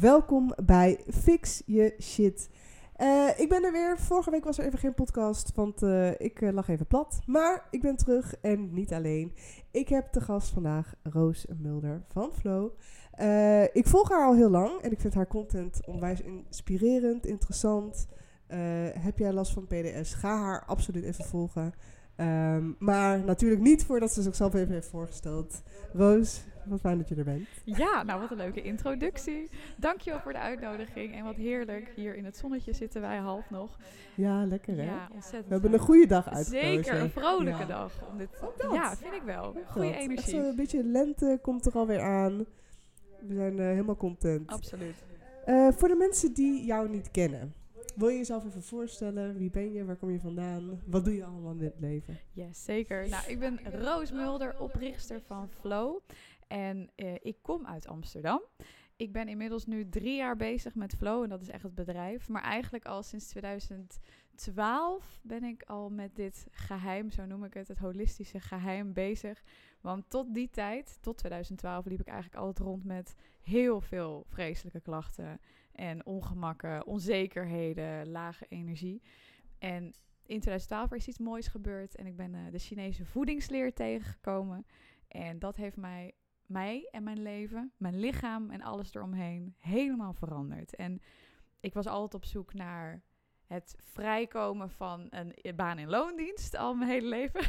Welkom bij Fix Je Shit. Ik ben er weer. Vorige week was er even geen podcast, want ik lag even plat. Maar ik ben terug en niet alleen. Ik heb te gast vandaag Roos Mulder van Floohw. Ik volg haar al heel lang en ik vind haar content onwijs inspirerend, interessant. Heb jij last van PDS? Ga haar absoluut even volgen. Maar natuurlijk niet voordat ze zichzelf even heeft voorgesteld. Roos, wat fijn dat je er bent. Ja, nou wat een leuke introductie. Dankjewel voor de uitnodiging. En wat heerlijk, hier in het zonnetje zitten wij half nog. Ja, lekker hè? Ja, ontzettend. We hebben een goede dag uitgekozen. Zeker, een vrolijke dag. Om dit, ja, vind ik wel. Goede energie. Echt een beetje lente komt er alweer aan. We zijn helemaal content. Absoluut. Voor de mensen die jou niet kennen. Wil je jezelf even voorstellen? Wie ben je? Waar kom je vandaan? Wat doe je allemaal in dit leven? Yes, zeker. Nou, ik ben Roos Mulder, oprichter van Floohw. En ik kom uit Amsterdam. Ik ben inmiddels nu 3 jaar bezig met Floohw. En dat is echt het bedrijf. Maar eigenlijk al sinds 2012 ben ik al met dit geheim, zo noem ik het holistische geheim, bezig. Want tot die tijd, tot 2012, liep ik eigenlijk altijd rond met heel veel vreselijke klachten. En ongemakken, onzekerheden, lage energie. En in 2012 is iets moois gebeurd. En ik ben de Chinese voedingsleer tegengekomen. En dat heeft mij en mijn leven, mijn lichaam en alles eromheen helemaal veranderd. En ik was altijd op zoek naar het vrijkomen van een baan in loondienst al mijn hele leven.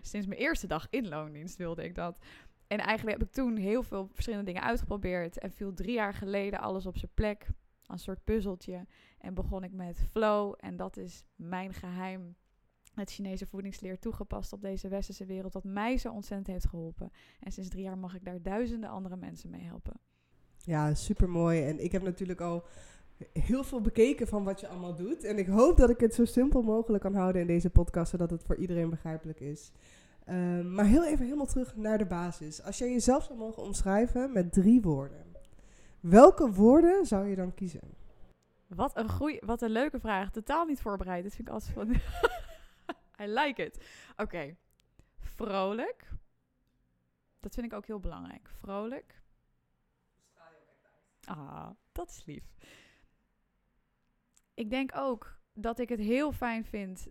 Sinds mijn eerste dag in loondienst wilde ik dat. En eigenlijk heb ik toen heel veel verschillende dingen uitgeprobeerd. En viel 3 jaar geleden alles op zijn plek. Een soort puzzeltje. En begon ik met Floohw. En dat is mijn geheim. Het Chinese voedingsleer toegepast op deze westerse wereld. Wat mij zo ontzettend heeft geholpen. En sinds 3 jaar mag ik daar duizenden andere mensen mee helpen. Ja, supermooi. En ik heb natuurlijk al heel veel bekeken van wat je allemaal doet. En ik hoop dat ik het zo simpel mogelijk kan houden in deze podcast. Zodat het voor iedereen begrijpelijk is. Maar heel even helemaal terug naar de basis. Als jij jezelf zou mogen omschrijven met 3 woorden. Welke woorden zou je dan kiezen? Wat een leuke vraag. Totaal niet voorbereid. Dat vind ik altijd van... I like it. Oké. Vrolijk. Dat vind ik ook heel belangrijk. Vrolijk. Ah, dat is lief. Ik denk ook dat ik het heel fijn vind...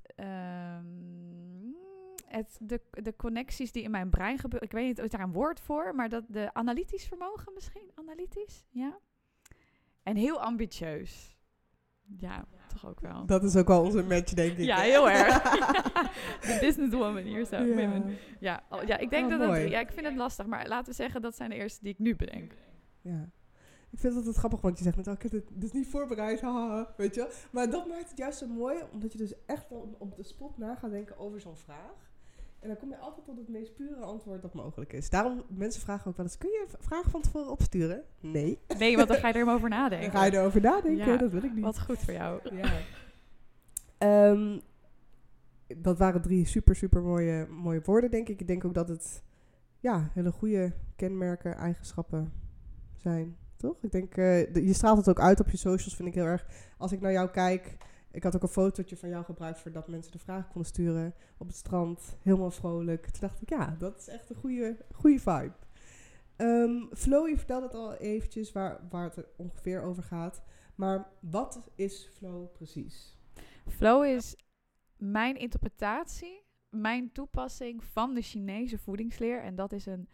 De connecties die in mijn brein gebeuren. Ik weet niet, is daar een woord voor? Maar dat de analytisch vermogen misschien? Analytisch, ja. En heel ambitieus. Ja, toch ook wel. Dat is ook wel onze match, denk ik. Ja, heel erg. De businesswoman hier zo. Ja, ik denk dat mooi. Ik vind het lastig. Maar laten we zeggen, dat zijn de eerste die ik nu bedenk. Ja. Ik vind het altijd grappig, want je zegt met ik heb het niet voorbereid, haha, weet je. Maar dat maakt het juist zo mooi, omdat je dus echt op de spot na gaat denken over zo'n vraag. En dan kom je altijd tot het meest pure antwoord dat mogelijk is. Daarom, mensen vragen ook wel eens, kun je een vraag van tevoren opsturen? Nee. Nee, want dan ga je er over nadenken. Dan ga je erover nadenken, ja, dat wil ik niet. Wat goed voor jou. Ja. Dat waren 3 super mooie woorden, denk ik. Ik denk ook dat het hele goede kenmerken, eigenschappen zijn, toch? Ik denk, je straalt het ook uit op je socials, vind ik heel erg. Als ik naar jou kijk... Ik had ook een fotootje van jou gebruikt voordat mensen de vraag konden sturen op het strand. Helemaal vrolijk. Toen dacht ik, ja, dat is echt een goede vibe. Floohw, je vertelde het al eventjes waar het ongeveer over gaat. Maar wat is Floohw precies? Floohw is mijn interpretatie, mijn toepassing van de Chinese voedingsleer. En dat is een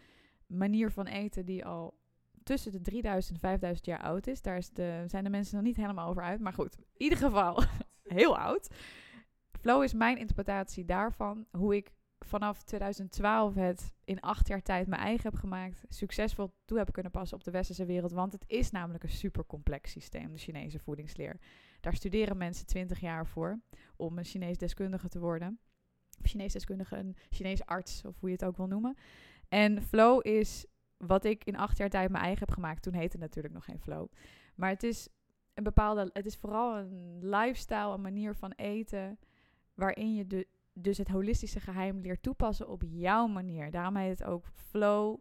manier van eten die al... tussen de 3000 en 5000 jaar oud is. Daar zijn de mensen nog niet helemaal over uit. Maar goed, in ieder geval heel oud. Floohw is mijn interpretatie daarvan. Hoe ik vanaf 2012 het in 8 jaar tijd mijn eigen heb gemaakt. Succesvol toe heb kunnen passen op de westerse wereld. Want het is namelijk een supercomplex systeem, de Chinese voedingsleer. Daar studeren mensen 20 jaar voor om een Chinees deskundige te worden. Of Chinees deskundige, een Chinees arts of hoe je het ook wil noemen. En Floohw is... wat ik in 8 jaar tijd mijn eigen heb gemaakt. Toen heette het natuurlijk nog geen Floohw. Maar het is het is vooral een lifestyle, een manier van eten. Waarin je dus het holistische geheim leert toepassen op jouw manier. Daarom heet het ook Floohw.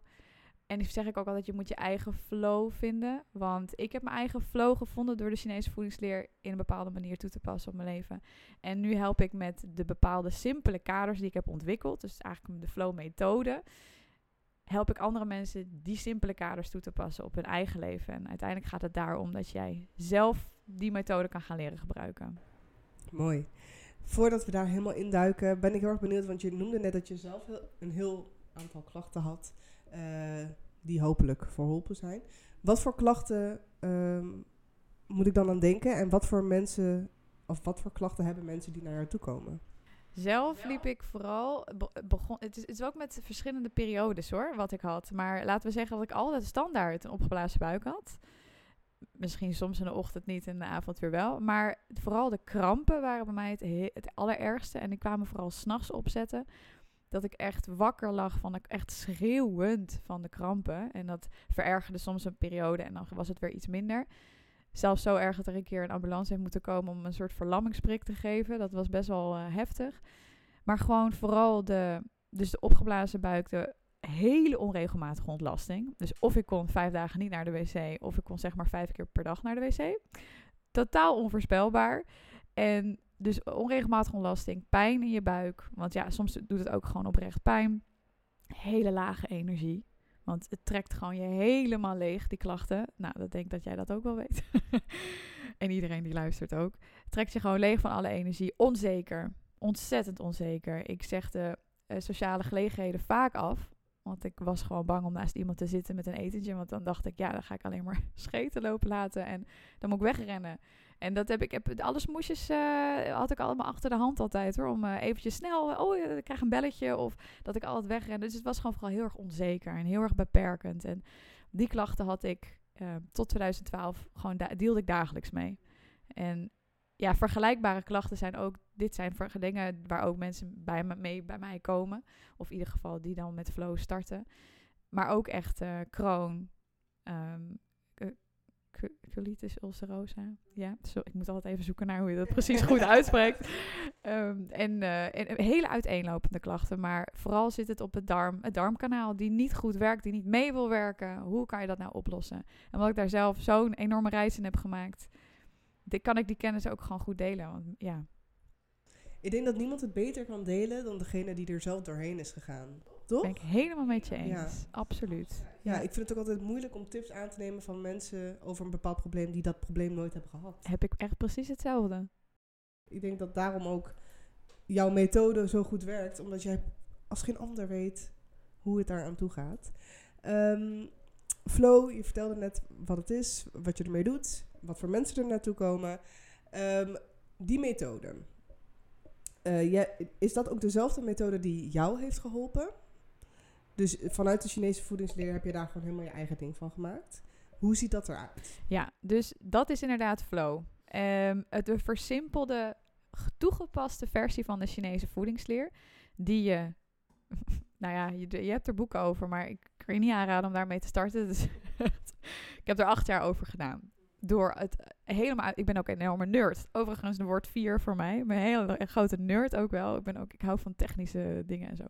En ik zeg ook altijd, je moet je eigen Floohw vinden. Want ik heb mijn eigen Floohw gevonden door de Chinese voedingsleer in een bepaalde manier toe te passen op mijn leven. En nu help ik met de bepaalde simpele kaders die ik heb ontwikkeld. Dus eigenlijk de Floohw methode. help ik andere mensen die simpele kaders toe te passen op hun eigen leven. En uiteindelijk gaat het daarom dat jij zelf die methode kan gaan leren gebruiken. Mooi. Voordat we daar helemaal induiken, ben ik heel erg benieuwd. Want je noemde net dat je zelf een heel aantal klachten had die hopelijk verholpen zijn. Wat voor klachten moet ik dan aan denken? En wat voor mensen, of wat voor klachten hebben mensen die naar jou toe komen? Zelf liep ik vooral, het is ook met verschillende periodes hoor, wat ik had. Maar laten we zeggen dat ik altijd standaard een opgeblazen buik had. Misschien soms in de ochtend niet en in de avond weer wel. Maar vooral de krampen waren bij mij het allerergste. En die kwamen vooral 's nachts opzetten. Dat ik echt wakker lag, van ik echt schreeuwend van de krampen. En dat verergerde soms een periode en dan was het weer iets minder. Zelfs zo erg dat er een keer een ambulance heeft moeten komen om een soort verlammingsprik te geven. Dat was best wel heftig. Maar gewoon vooral de opgeblazen buik, de hele onregelmatige ontlasting. Dus of ik kon 5 dagen niet naar de wc, of ik kon zeg maar 5 keer per dag naar de wc. Totaal onvoorspelbaar. En dus onregelmatige ontlasting, pijn in je buik. Want ja, soms doet het ook gewoon oprecht pijn. Hele lage energie. Want het trekt gewoon je helemaal leeg, die klachten. Nou, dat denk ik dat jij dat ook wel weet. En iedereen die luistert ook. Het trekt je gewoon leeg van alle energie. Onzeker. Ontzettend onzeker. Ik zeg de sociale gelegenheden vaak af. Want ik was gewoon bang om naast iemand te zitten met een etentje. Want dan dacht ik, ja, dan ga ik alleen maar scheten lopen laten. En dan moet ik wegrennen. En dat heb ik alle smoesjes had ik allemaal achter de hand altijd hoor. Om eventjes snel, ik krijg een belletje. Of dat ik altijd wegren. Dus het was gewoon vooral heel erg onzeker en heel erg beperkend. En die klachten had ik tot 2012 gewoon, deelde ik dagelijks mee. En ja, vergelijkbare klachten zijn ook, dit zijn dingen waar ook mensen bij mij komen. Of in ieder geval die dan met Floohw starten. Maar ook echt Crohn, colitis ulcerosa. Ja, ik moet altijd even zoeken naar hoe je dat precies goed uitspreekt. En hele uiteenlopende klachten. Maar vooral zit het op het darmkanaal die niet goed werkt, die niet mee wil werken. Hoe kan je dat nou oplossen? En omdat ik daar zelf zo'n enorme reis in heb gemaakt, kan ik die kennis ook gewoon goed delen. Want ja. Ik denk dat niemand het beter kan delen dan degene die er zelf doorheen is gegaan. Toch? Ben ik helemaal met je eens. Ja. Absoluut. Ja, ik vind het ook altijd moeilijk om tips aan te nemen van mensen over een bepaald probleem die dat probleem nooit hebben gehad. Heb ik echt precies hetzelfde. Ik denk dat daarom ook jouw methode zo goed werkt. Omdat jij als geen ander weet hoe het daar aan toe gaat. Floohw, je vertelde net wat het is, wat je ermee doet, wat voor mensen er naartoe komen. Die methode. Is dat ook dezelfde methode die jou heeft geholpen? Dus vanuit de Chinese voedingsleer heb je daar gewoon helemaal je eigen ding van gemaakt. Hoe ziet dat eruit? Ja, dus dat is inderdaad Floohw. De versimpelde, toegepaste versie van de Chinese voedingsleer. Die je, nou ja, je hebt er boeken over, maar ik kan je niet aanraden om daarmee te starten. Dus ik heb er 8 jaar over gedaan. Door het helemaal, ik ben ook een enorme nerd. Overigens, het woord 4 voor mij. Ik ben een hele grote nerd ook wel. Ik hou van technische dingen en zo.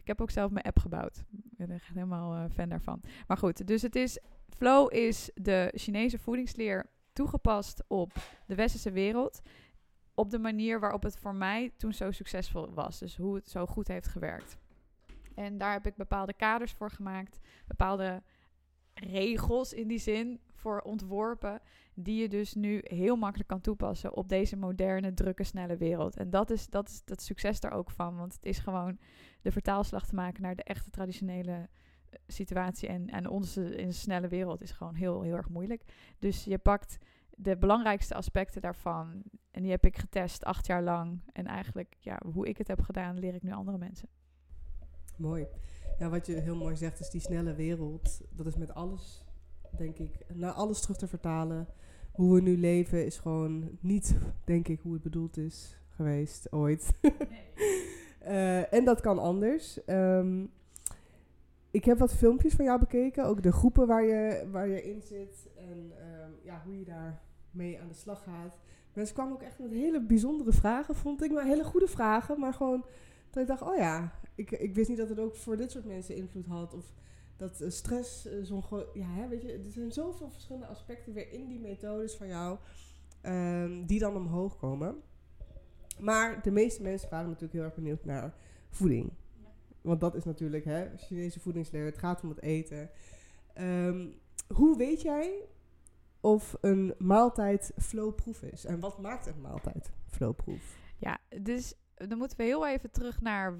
Ik heb ook zelf mijn app gebouwd. Ik ben echt helemaal fan daarvan. Maar goed, dus het is, Floohw is de Chinese voedingsleer toegepast op de westerse wereld. Op de manier waarop het voor mij toen zo succesvol was. Dus hoe het zo goed heeft gewerkt. En daar heb ik bepaalde kaders voor gemaakt. Bepaalde regels in die zin voor ontworpen, die je dus nu heel makkelijk kan toepassen op deze moderne, drukke, snelle wereld. En dat is het succes daar ook van, want het is gewoon de vertaalslag te maken naar de echte traditionele situatie en onze in de snelle wereld is gewoon heel, heel erg moeilijk. Dus je pakt de belangrijkste aspecten daarvan en die heb ik getest 8 jaar lang en eigenlijk, ja, hoe ik het heb gedaan, leer ik nu andere mensen. Mooi. Ja, wat je heel mooi zegt is die snelle wereld, dat is met alles, denk ik, naar alles terug te vertalen. Hoe we nu leven is gewoon niet, denk ik, hoe het bedoeld is geweest ooit. Nee. En dat kan anders. Ik heb wat filmpjes van jou bekeken, ook de groepen waar je in zit en hoe je daar mee aan de slag gaat. Mensen kwamen ook echt met hele bijzondere vragen, vond ik, maar hele goede vragen, maar gewoon dat ik dacht, oh ja, ik wist niet dat het ook voor dit soort mensen invloed had. Of dat stress zo'n weet je, er zijn zoveel verschillende aspecten weer in die methodes van jou die dan omhoog komen. Maar de meeste mensen waren natuurlijk heel erg benieuwd naar voeding. Ja. Want dat is natuurlijk, hè, Chinese voedingsleer, het gaat om het eten. Hoe weet jij of een maaltijd flowproof is? En wat maakt een maaltijd flowproof? Ja, dus dan moeten we heel even terug naar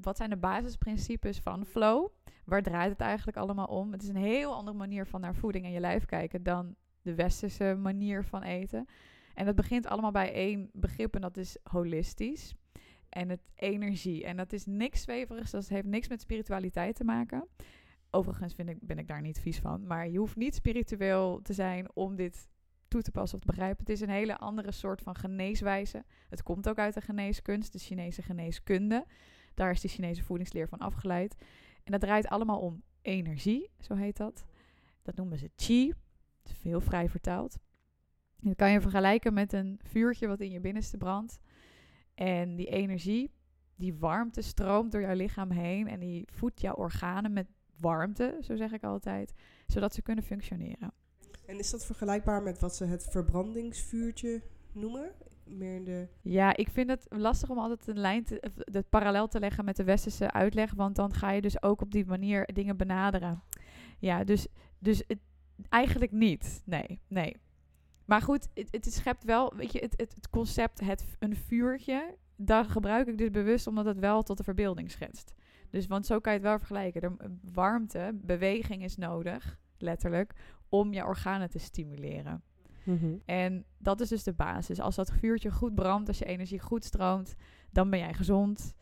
wat zijn de basisprincipes van flow? Waar draait het eigenlijk allemaal om? Het is een heel andere manier van naar voeding en je lijf kijken dan de westerse manier van eten. En dat begint allemaal bij één begrip en dat is holistisch. En het energie. En dat is niks zweverigs, dat heeft niks met spiritualiteit te maken. Overigens ben ik daar niet vies van. Maar je hoeft niet spiritueel te zijn om dit toe te passen of te begrijpen. Het is een hele andere soort van geneeswijze. Het komt ook uit de geneeskunst, de Chinese geneeskunde. Daar is de Chinese voedingsleer van afgeleid. En dat draait allemaal om energie, zo heet dat. Dat noemen ze qi. Dat is heel vrij vertaald. Dat kan je vergelijken met een vuurtje wat in je binnenste brandt. En die energie, die warmte stroomt door jouw lichaam heen. En die voedt jouw organen met warmte, zo zeg ik altijd. Zodat ze kunnen functioneren. En is dat vergelijkbaar met wat ze het verbrandingsvuurtje noemen? Meer in de... Ja, ik vind het lastig om altijd de parallel te leggen met de westerse uitleg. Want dan ga je dus ook op die manier dingen benaderen. Ja, dus het, eigenlijk niet. Nee. Maar goed, het schept wel, weet je, het concept, een vuurtje, daar gebruik ik dus bewust omdat het wel tot de verbeelding schetst. Dus, want zo kan je het wel vergelijken. Warmte, beweging is nodig, letterlijk, om je organen te stimuleren. Mm-hmm. En dat is dus de basis. Als dat vuurtje goed brandt, als je energie goed stroomt, dan ben jij gezond.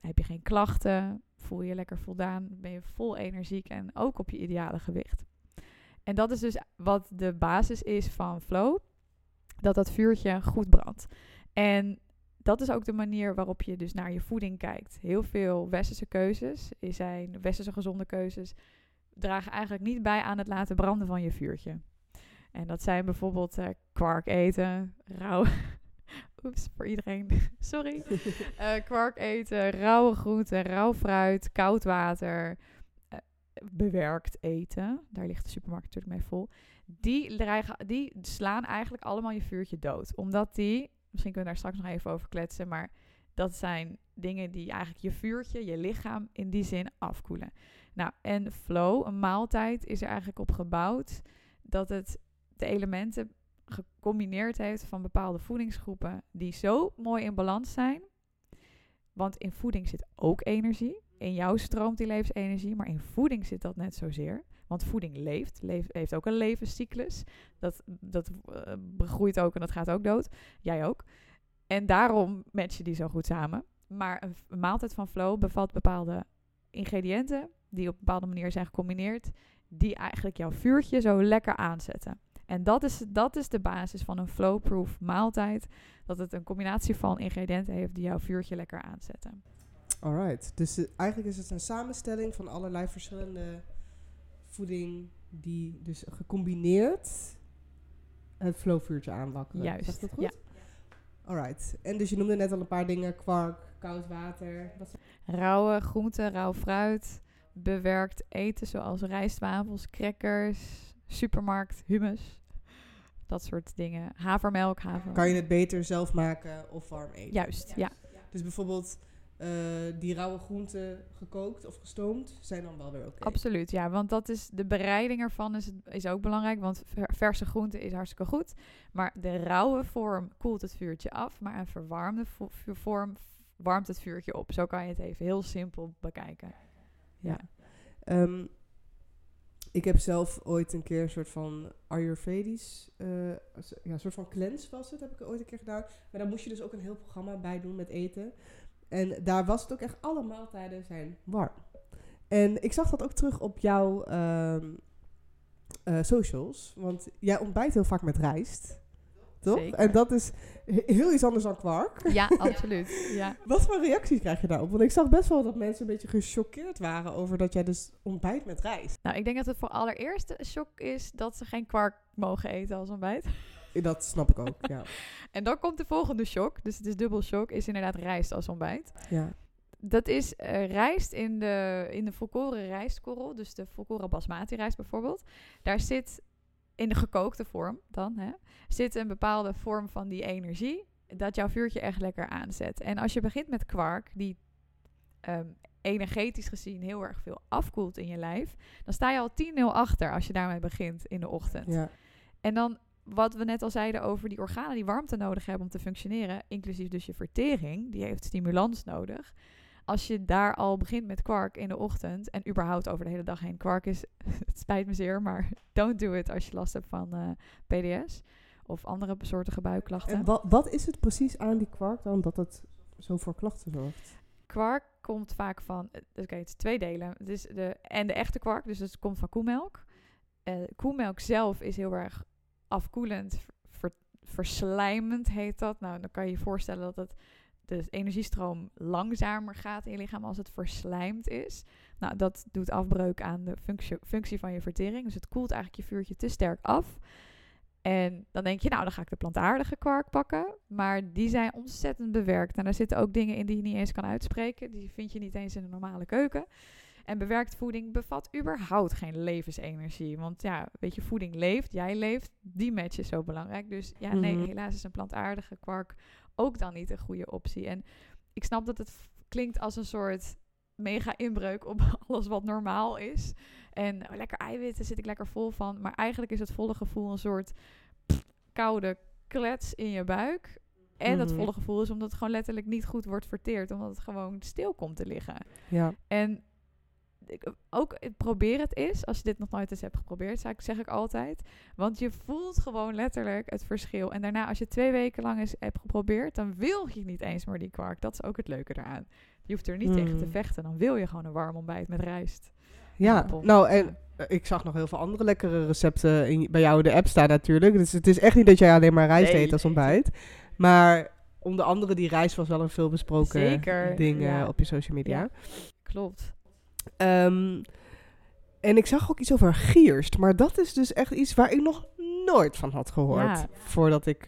Heb je geen klachten, voel je lekker voldaan, ben je vol energiek en ook op je ideale gewicht. En dat is dus wat de basis is van flow. Dat vuurtje goed brandt. En dat is ook de manier waarop je dus naar je voeding kijkt. Heel veel westerse keuzes, westerse gezonde keuzes, dragen eigenlijk niet bij aan het laten branden van je vuurtje. En dat zijn bijvoorbeeld kwark eten, rauw... Oeps, voor iedereen, sorry. Kwark eten, rauwe groenten, rauw fruit, koud water... bewerkt eten, daar ligt de supermarkt natuurlijk mee vol, die slaan eigenlijk allemaal je vuurtje dood. Omdat misschien kunnen we daar straks nog even over kletsen, maar dat zijn dingen die eigenlijk je vuurtje, je lichaam in die zin afkoelen. Nou, en flow, een maaltijd, is er eigenlijk op gebouwd dat het de elementen gecombineerd heeft van bepaalde voedingsgroepen die zo mooi in balans zijn. Want in voeding zit ook energie. In jou stroomt die levensenergie, maar in voeding zit dat net zozeer. Want voeding heeft ook een levenscyclus. Dat begroeit ook en dat gaat ook dood. Jij ook. En daarom matchen die zo goed samen. Maar een maaltijd van flow bevat bepaalde ingrediënten die op een bepaalde manier zijn gecombineerd, die eigenlijk jouw vuurtje zo lekker aanzetten. En dat is de basis van een flowproof maaltijd. Dat het een combinatie van ingrediënten heeft die jouw vuurtje lekker aanzetten. Alright, dus eigenlijk is het een samenstelling van allerlei verschillende voeding die dus gecombineerd het flowvuurtje aanwakkeren. Juist. Zegt dat goed? Ja. Alright, en dus je noemde net al een paar dingen, kwark, koud water. Rauwe groenten, rauw fruit, bewerkt eten zoals rijstwafels, crackers, supermarkt, hummus. Dat soort dingen. Havermelk, Kan je het beter zelf maken of warm eten? Juist. Ja. Dus bijvoorbeeld... die rauwe groenten gekookt of gestoomd zijn dan wel weer oké. Absoluut, ja, want dat is de bereiding ervan is ook belangrijk, want verse groenten is hartstikke goed, maar de rauwe vorm koelt het vuurtje af, maar een verwarmde vorm warmt het vuurtje op. Zo kan je het even heel simpel bekijken. Ja. Ik heb zelf ooit een keer een soort van Ayurvedisch, een soort van cleanse was het, heb ik ooit een keer gedaan, maar daar moest je dus ook een heel programma bij doen met eten. En daar was het ook echt, alle maaltijden zijn warm. En ik zag dat ook terug op jouw socials. Want jij ontbijt heel vaak met rijst. Toch? Zeker. En dat is heel iets anders dan kwark. Ja, absoluut. Ja. Wat voor reacties krijg je daarop? Want ik zag best wel dat mensen een beetje gechoqueerd waren over dat jij dus ontbijt met rijst. Nou, ik denk dat het voor allereerst een shock is dat ze geen kwark mogen eten als ontbijt. Dat snap ik ook, ja. En dan komt de volgende shock, dus het is dubbel shock, is inderdaad rijst als ontbijt. Ja. Dat is rijst in de volkoren rijstkorrel, dus de volkoren basmati rijst bijvoorbeeld. Daar zit, in de gekookte vorm dan, zit een bepaalde vorm van die energie, dat jouw vuurtje echt lekker aanzet. En als je begint met kwark, die energetisch gezien heel erg veel afkoelt in je lijf, dan sta je al 10-0 achter als je daarmee begint in de ochtend. Ja. En dan, wat we net al zeiden over die organen die warmte nodig hebben om te functioneren, inclusief dus je vertering, die heeft stimulans nodig. Als je daar al begint met kwark in de ochtend en überhaupt over de hele dag heen, kwark is, het spijt me zeer, maar don't do it als je last hebt van PDS of andere soorten buikklachten. En wat is het precies aan die kwark dan dat het zo voor klachten zorgt? Kwark komt vaak van, het is twee delen. Het is de echte kwark, dus het komt van koemelk. Koemelk zelf is heel erg afkoelend, verslijmend heet dat. Nou, dan kan je je voorstellen dat het de energiestroom langzamer gaat in je lichaam als het verslijmd is. Nou, dat doet afbreuk aan de functie van je vertering. Dus het koelt eigenlijk je vuurtje te sterk af. En dan denk je, nou, dan ga ik de plantaardige kwark pakken. Maar die zijn ontzettend bewerkt. En daar zitten ook dingen in die je niet eens kan uitspreken. Die vind je niet eens in de normale keuken. En bewerkt voeding bevat überhaupt geen levensenergie. Want ja, weet je, voeding leeft, jij leeft. Die match is zo belangrijk. Dus ja, nee, helaas is een plantaardige kwark ook dan niet een goede optie. En ik snap dat het klinkt als een soort mega inbreuk op alles wat normaal is. En lekker eiwitten zit ik lekker vol van. Maar eigenlijk is het volle gevoel een soort koude klets in je buik. En dat volle gevoel is omdat het gewoon letterlijk niet goed wordt verteerd. Omdat het gewoon stil komt te liggen. Ja. En ook probeer het eens. Als je dit nog nooit eens hebt geprobeerd, zeg ik altijd. Want je voelt gewoon letterlijk het verschil. En daarna, als je 2 weken lang eens hebt geprobeerd, dan wil je niet eens meer die kwark. Dat is ook het leuke eraan. Je hoeft er niet tegen te vechten. Dan wil je gewoon een warm ontbijt met rijst. Ja, appel. Nou, en ik zag nog heel veel andere lekkere recepten bij jou in de app staan natuurlijk. Dus het is echt niet dat jij alleen maar rijst eet als ontbijt. Maar onder andere die rijst was wel een veelbesproken ding op je social media. Ja, klopt. En ik zag ook iets over gierst, maar dat is dus echt iets waar ik nog nooit van had gehoord voordat ik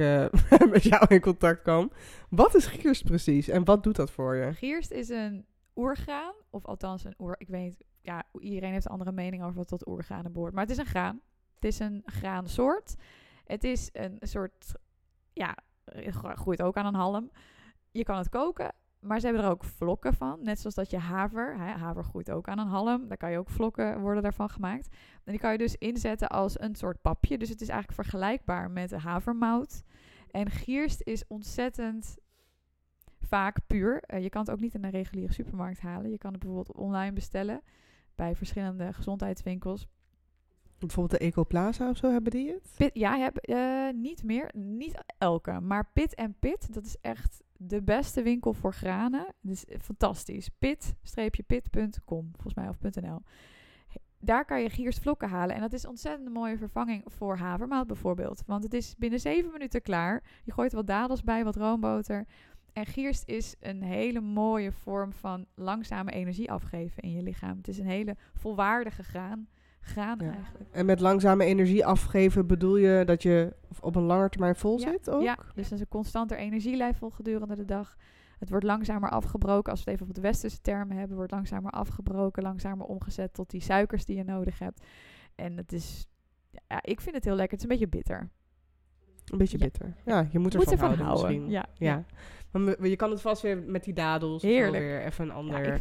met jou in contact kwam. Wat is gierst precies en wat doet dat voor je? Gierst is een oergraan, of althans een ik weet, ja, iedereen heeft een andere mening over wat tot oergranen behoort, maar het is een graan. Het is een graansoort. Het is een soort, groeit ook aan een halm. Je kan het koken. Maar ze hebben er ook vlokken van. Net zoals dat je haver. Haver groeit ook aan een halm. Daar kan je ook vlokken worden daarvan gemaakt. En die kan je dus inzetten als een soort papje. Dus het is eigenlijk vergelijkbaar met havermout. En gierst is ontzettend vaak puur. Je kan het ook niet in een reguliere supermarkt halen. Je kan het bijvoorbeeld online bestellen. Bij verschillende gezondheidswinkels. Bijvoorbeeld de Ecoplaza of zo, hebben die het? Niet meer. Niet elke. Maar Pit en Pit, dat is echt de beste winkel voor granen. Dus fantastisch. Pit-pit.com, volgens mij, of .nl. Daar kan je gierstvlokken halen. En dat is een ontzettend mooie vervanging voor havermout bijvoorbeeld. Want het is binnen 7 minuten klaar. Je gooit wat dadels bij, wat roomboter. En gierst is een hele mooie vorm van langzame energie afgeven in je lichaam. Het is een hele volwaardige graan eigenlijk. En met langzame energie afgeven bedoel je dat je op een lange termijn vol zit ook? Ja, dus dat is een constanter energielijf vol gedurende de dag. Het wordt langzamer afgebroken, als we het even op de westerse termen hebben, wordt langzamer afgebroken, langzamer omgezet tot die suikers die je nodig hebt. En het is, ik vind het heel lekker. Het is een beetje bitter. Een beetje bitter. Ja, je moet ervan houden. Ja. Maar je kan het vast weer met die dadels weer even een ander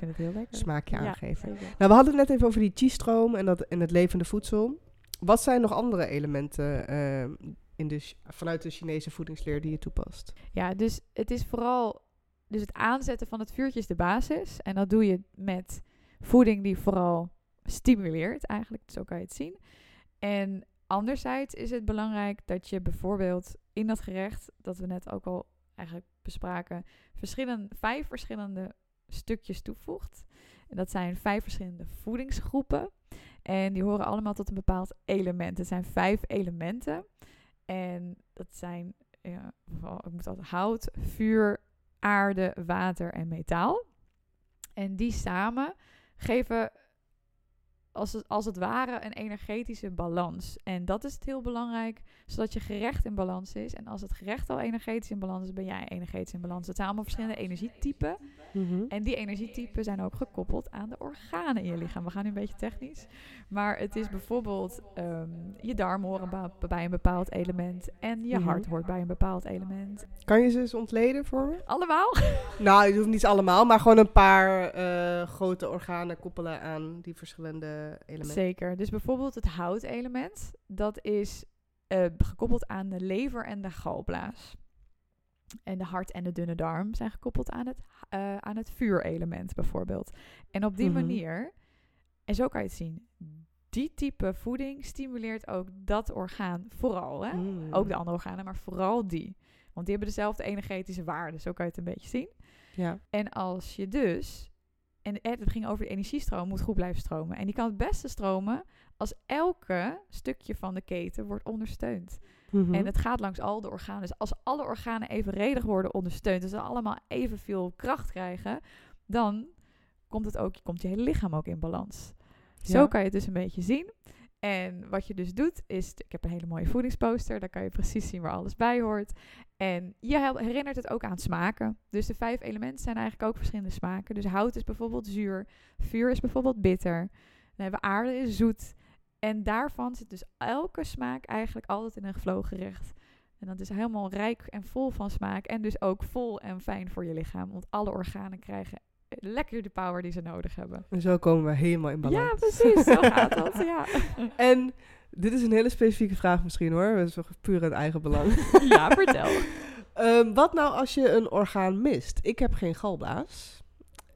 smaakje aangeven. Ja, nou, we hadden het net even over die chi-stroom en het levende voedsel. Wat zijn nog andere elementen vanuit de Chinese voedingsleer die je toepast? Ja, dus het is vooral, dus het aanzetten van het vuurtje is de basis. En dat doe je met voeding die vooral stimuleert eigenlijk. Zo kan je het zien. En anderzijds is het belangrijk dat je bijvoorbeeld in dat gerecht, dat we net ook al eigenlijk bespraken, 5 verschillende stukjes toevoegt. En dat zijn 5 verschillende voedingsgroepen. En die horen allemaal tot een bepaald element. Het zijn 5 elementen. En dat zijn, hout, vuur, aarde, water en metaal. En die samen geven als het ware een energetische balans. En dat is het heel belangrijk, zodat je gerecht in balans is. En als het gerecht al energetisch in balans is, ben jij energetisch in balans. Dat zijn allemaal verschillende energietypen. Mm-hmm. En die energietypen zijn ook gekoppeld aan de organen in je lichaam. We gaan nu een beetje technisch. Maar het is bijvoorbeeld, je darmen horen bij een bepaald element. En je hart hoort bij een bepaald element. Kan je ze eens ontleden voor me? Allemaal? Nou, je hoeft niet allemaal, maar gewoon een paar grote organen koppelen aan die verschillende elementen. Zeker. Dus bijvoorbeeld het houtelement. Dat is gekoppeld aan de lever en de galblaas. En de hart en de dunne darm zijn gekoppeld aan het vuurelement bijvoorbeeld. En op die manier, en zo kan je het zien, die type voeding stimuleert ook dat orgaan vooral. Hè? Mm. Ook de andere organen, maar vooral die. Want die hebben dezelfde energetische waarde. Zo kan je het een beetje zien. Ja. En als je dus... En het ging over de energiestroom, moet goed blijven stromen. En die kan het beste stromen als elke stukje van de keten wordt ondersteund. Mm-hmm. En het gaat langs al de organen. Dus als alle organen evenredig worden ondersteund, dus ze allemaal evenveel kracht krijgen, dan komt je hele lichaam ook in balans. Ja. Zo kan je het dus een beetje zien. En wat je dus doet is... Ik heb een hele mooie voedingsposter. Daar kan je precies zien waar alles bij hoort. En je herinnert het ook aan smaken. Dus de 5 elementen zijn eigenlijk ook verschillende smaken. Dus hout is bijvoorbeeld zuur. Vuur is bijvoorbeeld bitter. Dan hebben we aarde is zoet. En daarvan zit dus elke smaak eigenlijk altijd in een gevlogen gerecht. En dat is helemaal rijk en vol van smaak. En dus ook vol en fijn voor je lichaam. Want alle organen krijgen lekker de power die ze nodig hebben. En zo komen we helemaal in balans. Ja, precies. Zo gaat dat, ja. En dit is een hele specifieke vraag misschien hoor. Dat is puur het eigen belang. Ja, vertel. Wat nou als je een orgaan mist? Ik heb geen galblaas.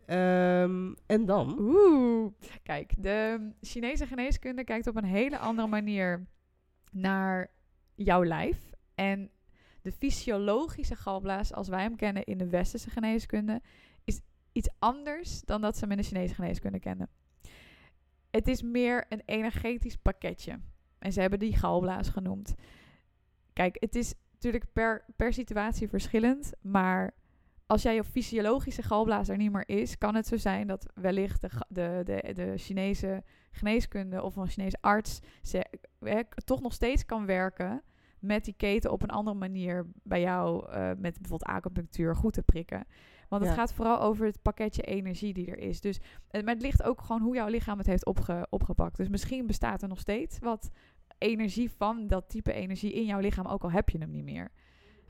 En dan? Oeh. Kijk, de Chinese geneeskunde kijkt op een hele andere manier naar jouw lijf. En de fysiologische galblaas, als wij hem kennen in de westerse geneeskunde, iets anders dan dat ze hem in de Chinese geneeskunde kennen. Het is meer een energetisch pakketje. En ze hebben die galblaas genoemd. Kijk, het is natuurlijk per situatie verschillend. Maar als jij je fysiologische galblaas er niet meer is, kan het zo zijn dat wellicht de Chinese geneeskunde of een Chinese arts toch nog steeds kan werken met die keten op een andere manier bij jou, met bijvoorbeeld acupunctuur, goed te prikken. Want het gaat vooral over het pakketje energie die er is. Dus, maar het ligt ook gewoon hoe jouw lichaam het heeft opgepakt. Dus misschien bestaat er nog steeds wat energie van dat type energie in jouw lichaam, ook al heb je hem niet meer.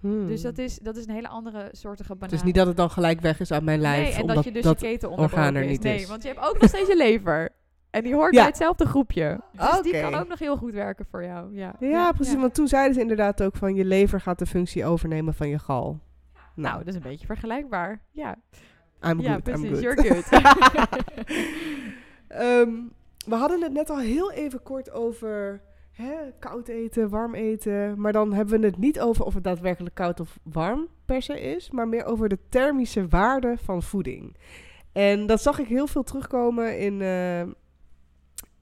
Dus dat is een hele andere soortige banaan. Dus niet dat het dan gelijk weg is uit mijn lijf. Nee, en omdat dat je dus dat je keten onderbroken is. Nee, want je hebt ook nog steeds je lever. En die hoort bij hetzelfde groepje. Dus die kan ook nog heel goed werken voor jou. Ja, precies. Ja. Want toen zeiden ze inderdaad ook van je lever gaat de functie overnemen van je gal. Nou, dat is een beetje vergelijkbaar. Ja, I'm good. You're good. We hadden het net al heel even kort over koud eten, warm eten. Maar dan hebben we het niet over of het daadwerkelijk koud of warm per se is. Maar meer over de thermische waarde van voeding. En dat zag ik heel veel terugkomen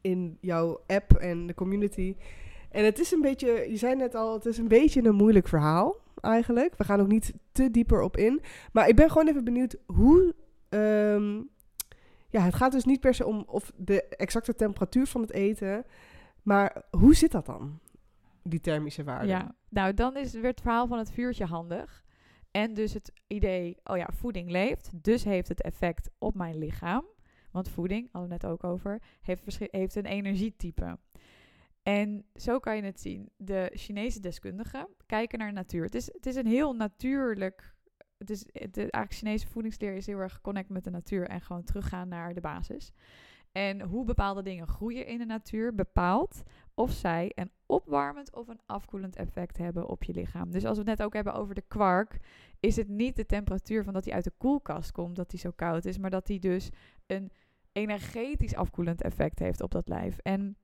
in jouw app en de community. En het is een beetje, je zei net al, het is een beetje een moeilijk verhaal eigenlijk. We gaan ook niet te dieper op in. Maar ik ben gewoon even benieuwd hoe... het gaat dus niet per se om of de exacte temperatuur van het eten. Maar hoe zit dat dan, die thermische waarde? Ja, nou dan is weer het verhaal van het vuurtje handig. En dus het idee, voeding leeft, dus heeft het effect op mijn lichaam. Want voeding, hadden we net ook over, heeft een energietype. En zo kan je het zien. De Chinese deskundigen kijken naar natuur. Het is een heel natuurlijk... Eigenlijk Chinese voedingsleer is heel erg geconnect met de natuur en gewoon teruggaan naar de basis. En hoe bepaalde dingen groeien in de natuur bepaalt of zij een opwarmend of een afkoelend effect hebben op je lichaam. Dus als we het net ook hebben over de kwark, is het niet de temperatuur van dat die uit de koelkast komt, dat die zo koud is, maar dat die dus een energetisch afkoelend effect heeft op dat lijf. En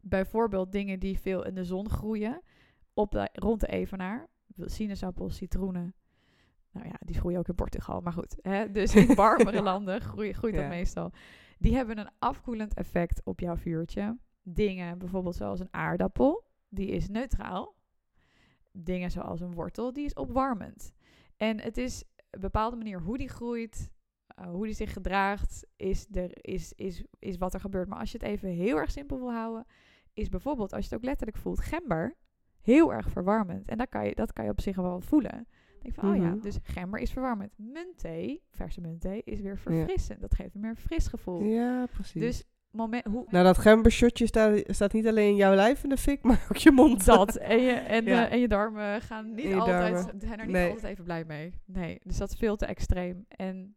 bijvoorbeeld dingen die veel in de zon groeien, rond de evenaar, sinaasappels, citroenen. Nou ja, die groeien ook in Portugal, maar goed. Hè? Dus in warmere landen groeit dat meestal. Die hebben een afkoelend effect op jouw vuurtje. Dingen bijvoorbeeld zoals een aardappel, die is neutraal. Dingen zoals een wortel, die is opwarmend. En het is een bepaalde manier hoe die groeit, Hoe die zich gedraagt is wat er gebeurt. Maar als je het even heel erg simpel wil houden, is bijvoorbeeld, als je het ook letterlijk voelt, gember heel erg verwarmend. En dat kan je op zich wel voelen. Denk van, oh ja, dus gember is verwarmend. Muntthee, verse muntthee, is weer verfrissend. Ja. Dat geeft meer een fris gevoel. Ja, precies. Dus dat gembershotje staat niet alleen jouw lijf in de fik, maar ook je mond. Dat en je darmen gaan niet altijd, zijn er niet altijd even blij mee. Nee, dus dat is veel te extreem. En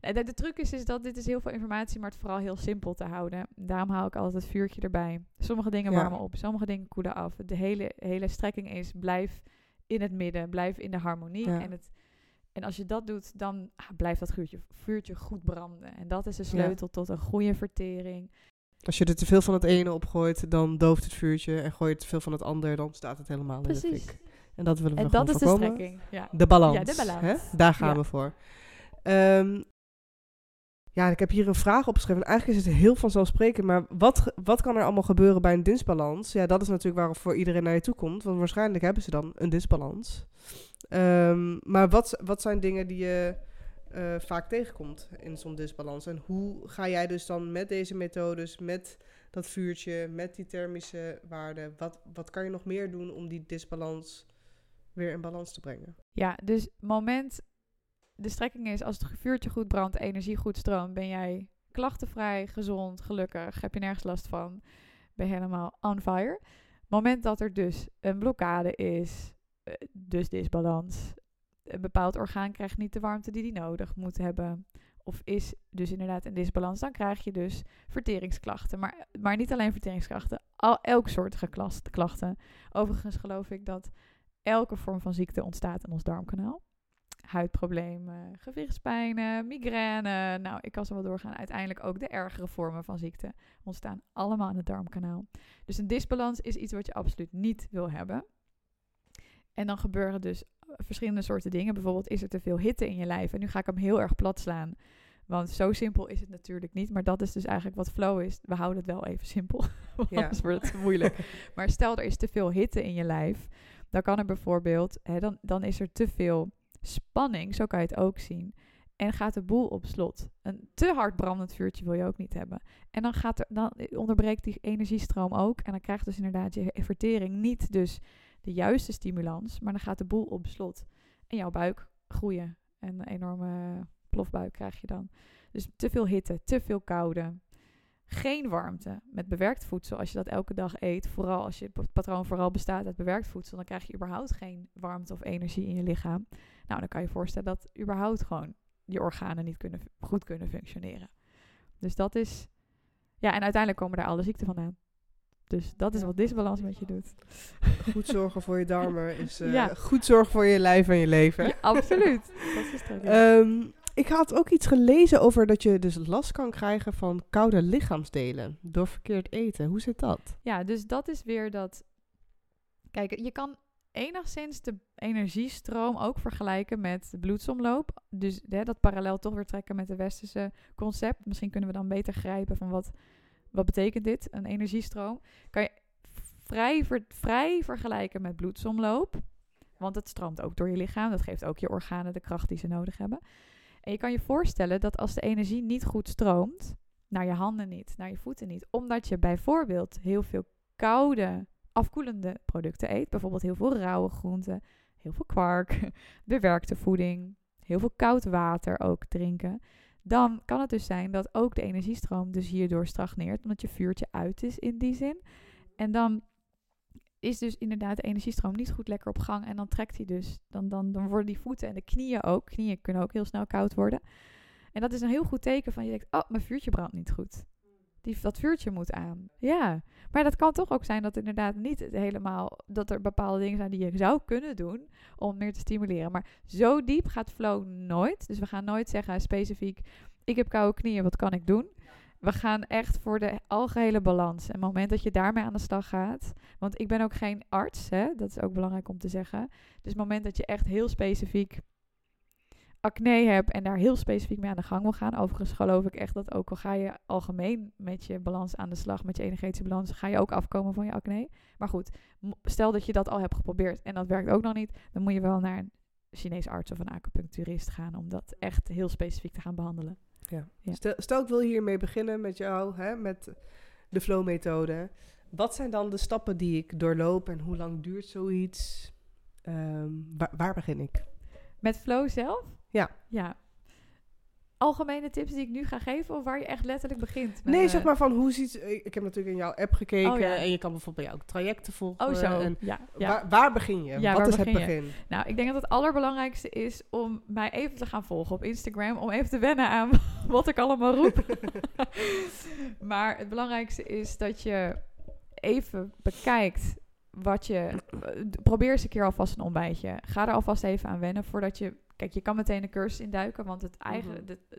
de truc is dat dit is heel veel informatie, maar het vooral heel simpel te houden. Daarom hou ik altijd het vuurtje erbij. Sommige dingen warmen op, sommige dingen koelen af. De hele strekking is, blijf in het midden, blijf in de harmonie. Ja. En als je dat doet, dan blijft dat vuurtje goed branden. En dat is de sleutel tot een goede vertering. Als je er te veel van het ene opgooit, dan dooft het vuurtje. En gooi je te veel van het ander, dan staat het helemaal in de fik. En dat willen we gewoon voorkomen. En dat is de strekking. Ja. De balans. Ja, de balans. Hè? Daar gaan we voor. Ik heb hier een vraag opgeschreven. Eigenlijk is het heel vanzelfsprekend, maar wat kan er allemaal gebeuren bij een disbalans? Ja, dat is natuurlijk waarvoor iedereen naar je toe komt, want waarschijnlijk hebben ze dan een disbalans. Maar wat zijn dingen die je vaak tegenkomt in zo'n disbalans? En hoe ga jij dus dan met deze methodes, met dat vuurtje, met die thermische waarden, wat kan je nog meer doen om die disbalans weer in balans te brengen? Ja, dus moment... De strekking is, als het vuurtje goed brandt, energie goed stroomt, ben jij klachtenvrij, gezond, gelukkig, heb je nergens last van, ben je helemaal on fire. Op het moment dat er dus een blokkade is, dus disbalans, een bepaald orgaan krijgt niet de warmte die nodig moet hebben, of is dus inderdaad een disbalans, dan krijg je dus verteringsklachten. Maar niet alleen verteringsklachten, elk soort klachten. Overigens geloof ik dat elke vorm van ziekte ontstaat in ons darmkanaal. Huidproblemen, gewrichtspijnen, migraine. Nou, ik kan zo wel doorgaan. Uiteindelijk ook de ergere vormen van ziekte ontstaan allemaal in het darmkanaal. Dus een disbalans is iets wat je absoluut niet wil hebben. En dan gebeuren dus verschillende soorten dingen. Bijvoorbeeld is er te veel hitte in je lijf. En nu ga ik hem heel erg plat slaan. Want zo simpel is het natuurlijk niet. Maar dat is dus eigenlijk wat Floohw is. We houden het wel even simpel. Want anders wordt het moeilijk. Maar stel er is te veel hitte in je lijf. Dan kan er bijvoorbeeld... Dan is er te veel... spanning, zo kan je het ook zien. En gaat de boel op slot. Een te hard brandend vuurtje wil je ook niet hebben. En dan onderbreekt die energiestroom ook. En dan krijgt dus inderdaad je vertering niet dus de juiste stimulans. Maar dan gaat de boel op slot. En jouw buik groeien. En een enorme plofbuik krijg je dan. Dus te veel hitte, te veel koude. Geen warmte met bewerkt voedsel. Als je dat elke dag eet, vooral als je het patroon vooral bestaat uit bewerkt voedsel, dan krijg je überhaupt geen warmte of energie in je lichaam. Nou, dan kan je voorstellen dat überhaupt gewoon je organen niet goed kunnen functioneren. Dus dat is... Ja, en uiteindelijk komen daar alle ziekten vandaan. Dus dat is wat disbalans met je doet. Goed zorgen voor je darmen is goed zorgen voor je lijf en je leven. Ja, absoluut. Dat is het. Ik had ook iets gelezen over dat je dus last kan krijgen van koude lichaamsdelen door verkeerd eten. Hoe zit dat? Ja, dus dat is weer dat... Kijk, je kan enigszins de energiestroom ook vergelijken met de bloedsomloop. Dus dat parallel toch weer trekken met het westerse concept. Misschien kunnen we dan beter grijpen van wat betekent dit, een energiestroom. Kan je vrij vergelijken met bloedsomloop. Want het stroomt ook door je lichaam. Dat geeft ook je organen de kracht die ze nodig hebben. En je kan je voorstellen dat als de energie niet goed stroomt, naar je handen niet, naar je voeten niet, omdat je bijvoorbeeld heel veel koude, afkoelende producten eet, bijvoorbeeld heel veel rauwe groenten, heel veel kwark, bewerkte voeding, heel veel koud water ook drinken, dan kan het dus zijn dat ook de energiestroom dus hierdoor stagneert, omdat je vuurtje uit is in die zin. En dan is dus inderdaad de energiestroom niet goed lekker op gang. En dan trekt hij dus. Dan worden die voeten en de knieën ook. Knieën kunnen ook heel snel koud worden. En dat is een heel goed teken van je denkt... Oh, mijn vuurtje brandt niet goed. Dat vuurtje moet aan. Ja, maar dat kan toch ook zijn dat inderdaad niet helemaal... Dat er bepaalde dingen zijn die je zou kunnen doen... om meer te stimuleren. Maar zo diep gaat Floohw nooit. Dus we gaan nooit zeggen specifiek... Ik heb koude knieën, wat kan ik doen? We gaan echt voor de algehele balans. En het moment dat je daarmee aan de slag gaat... Want ik ben ook geen arts, hè? Dat is ook belangrijk om te zeggen. Dus het moment dat je echt heel specifiek acne hebt... en daar heel specifiek mee aan de gang wil gaan... Overigens geloof ik echt dat ook al ga je algemeen met je balans aan de slag... met je energetische balans, ga je ook afkomen van je acne. Maar goed, stel dat je dat al hebt geprobeerd... en dat werkt ook nog niet... dan moet je wel naar een Chinees arts of een acupuncturist gaan om dat echt heel specifiek te gaan behandelen. Ja. Ja. Stel ik wil hiermee beginnen met jou, hè, met de flow-methode. Wat zijn dan de stappen die ik doorloop en hoe lang duurt zoiets? Waar begin ik? Met flow zelf? Ja. Algemene tips die ik nu ga geven of waar je echt letterlijk begint? Met, nee, zeg maar van hoe ziet... Ik heb natuurlijk in jouw app gekeken en je kan bijvoorbeeld bij jou trajecten volgen. Oh zo, en ja. Waar begin je? Ja, wat is het begin? Nou, ik denk dat het allerbelangrijkste is om mij even te gaan volgen op Instagram. Om even te wennen aan wat ik allemaal roep. Maar het belangrijkste is dat je even bekijkt wat je... Probeer eens een keer alvast een ontbijtje. Ga er alvast even aan wennen voordat je... Kijk, je kan meteen de cursus induiken, want het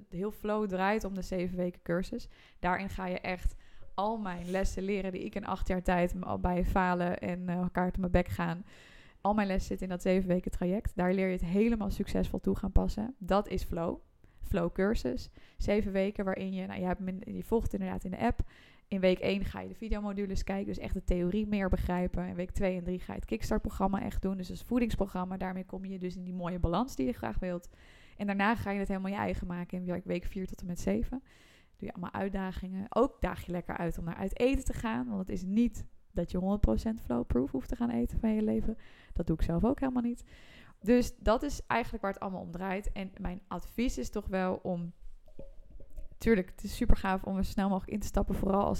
heel flow draait om de 7 weken cursus. Daarin ga je echt al mijn lessen leren die ik in 8 jaar tijd al bij falen en elkaar te mijn bek gaan. Al mijn lessen zitten in dat 7 weken traject. Daar leer je het helemaal succesvol toe gaan passen. Dat is flow. Flow cursus. 7 weken waarin je, je volgt inderdaad in de app. In week 1 ga je de videomodules kijken, dus echt de theorie meer begrijpen. In week 2 en 3 ga je het Kickstart-programma echt doen, dus het voedingsprogramma. Daarmee kom je dus in die mooie balans die je graag wilt. En daarna ga je het helemaal je eigen maken in week 4 tot en met 7. Doe je allemaal uitdagingen. Ook daag je lekker uit om naar uit eten te gaan, want het is niet dat je 100% flowproof hoeft te gaan eten van je leven. Dat doe ik zelf ook helemaal niet. Dus dat is eigenlijk waar het allemaal om draait. En mijn advies is toch wel om... Tuurlijk, het is super gaaf om er snel mogelijk in te stappen. Vooral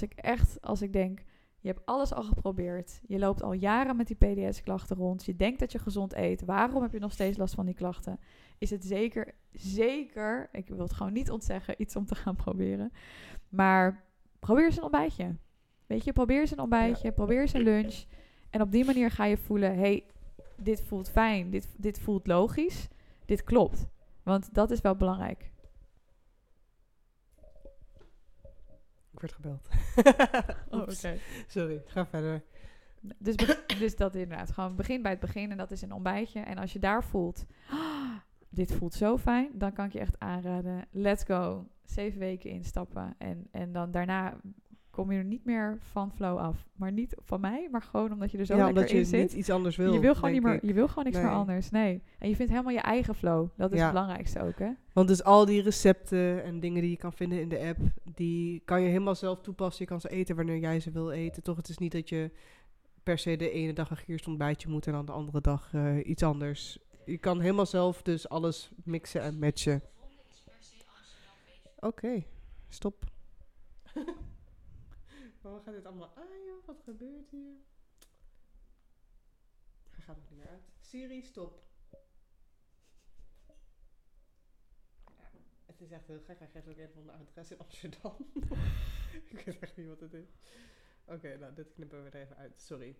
als ik denk, je hebt alles al geprobeerd. Je loopt al jaren met die PDS-klachten rond. Je denkt dat je gezond eet. Waarom heb je nog steeds last van die klachten? Is het zeker, ik wil het gewoon niet ontzeggen, iets om te gaan proberen. Maar probeer eens een ontbijtje. Weet je, probeer eens een ontbijtje, probeer eens een lunch. En op die manier ga je voelen, hey, dit voelt fijn, dit voelt logisch, dit klopt. Want dat is wel belangrijk. Ik werd gebeld. Oké. Sorry, ga verder. Dus dat inderdaad. Gewoon begin bij het begin en dat is een ontbijtje. En als je daar voelt, dit voelt zo fijn, dan kan ik je echt aanraden, let's go. 7 weken instappen. En dan daarna kom je er niet meer van flow af. Maar niet van mij, maar gewoon omdat je er zo lekker in zit. Ja, omdat je niet iets anders wil. Je wil gewoon niet meer, je wil gewoon niks meer anders. Nee. En je vindt helemaal je eigen flow. Dat is het belangrijkste ook, hè. Want dus al die recepten en dingen die je kan vinden in de app, die kan je helemaal zelf toepassen. Je kan ze eten wanneer jij ze wil eten. Toch, het is niet dat je per se de ene dag een gierst ontbijtje moet en dan de andere dag iets anders. Je kan helemaal zelf dus alles mixen en matchen. Oké, stop. Maar we gaan dit allemaal aan, joh. Wat gebeurt hier? Hij gaat nog niet meer uit. Siri, stop. Ja, het is echt heel gek. Hij geeft ook even een adres in Amsterdam. Ik weet echt niet wat het is. Oké, nou, dit knippen we er even uit. Sorry.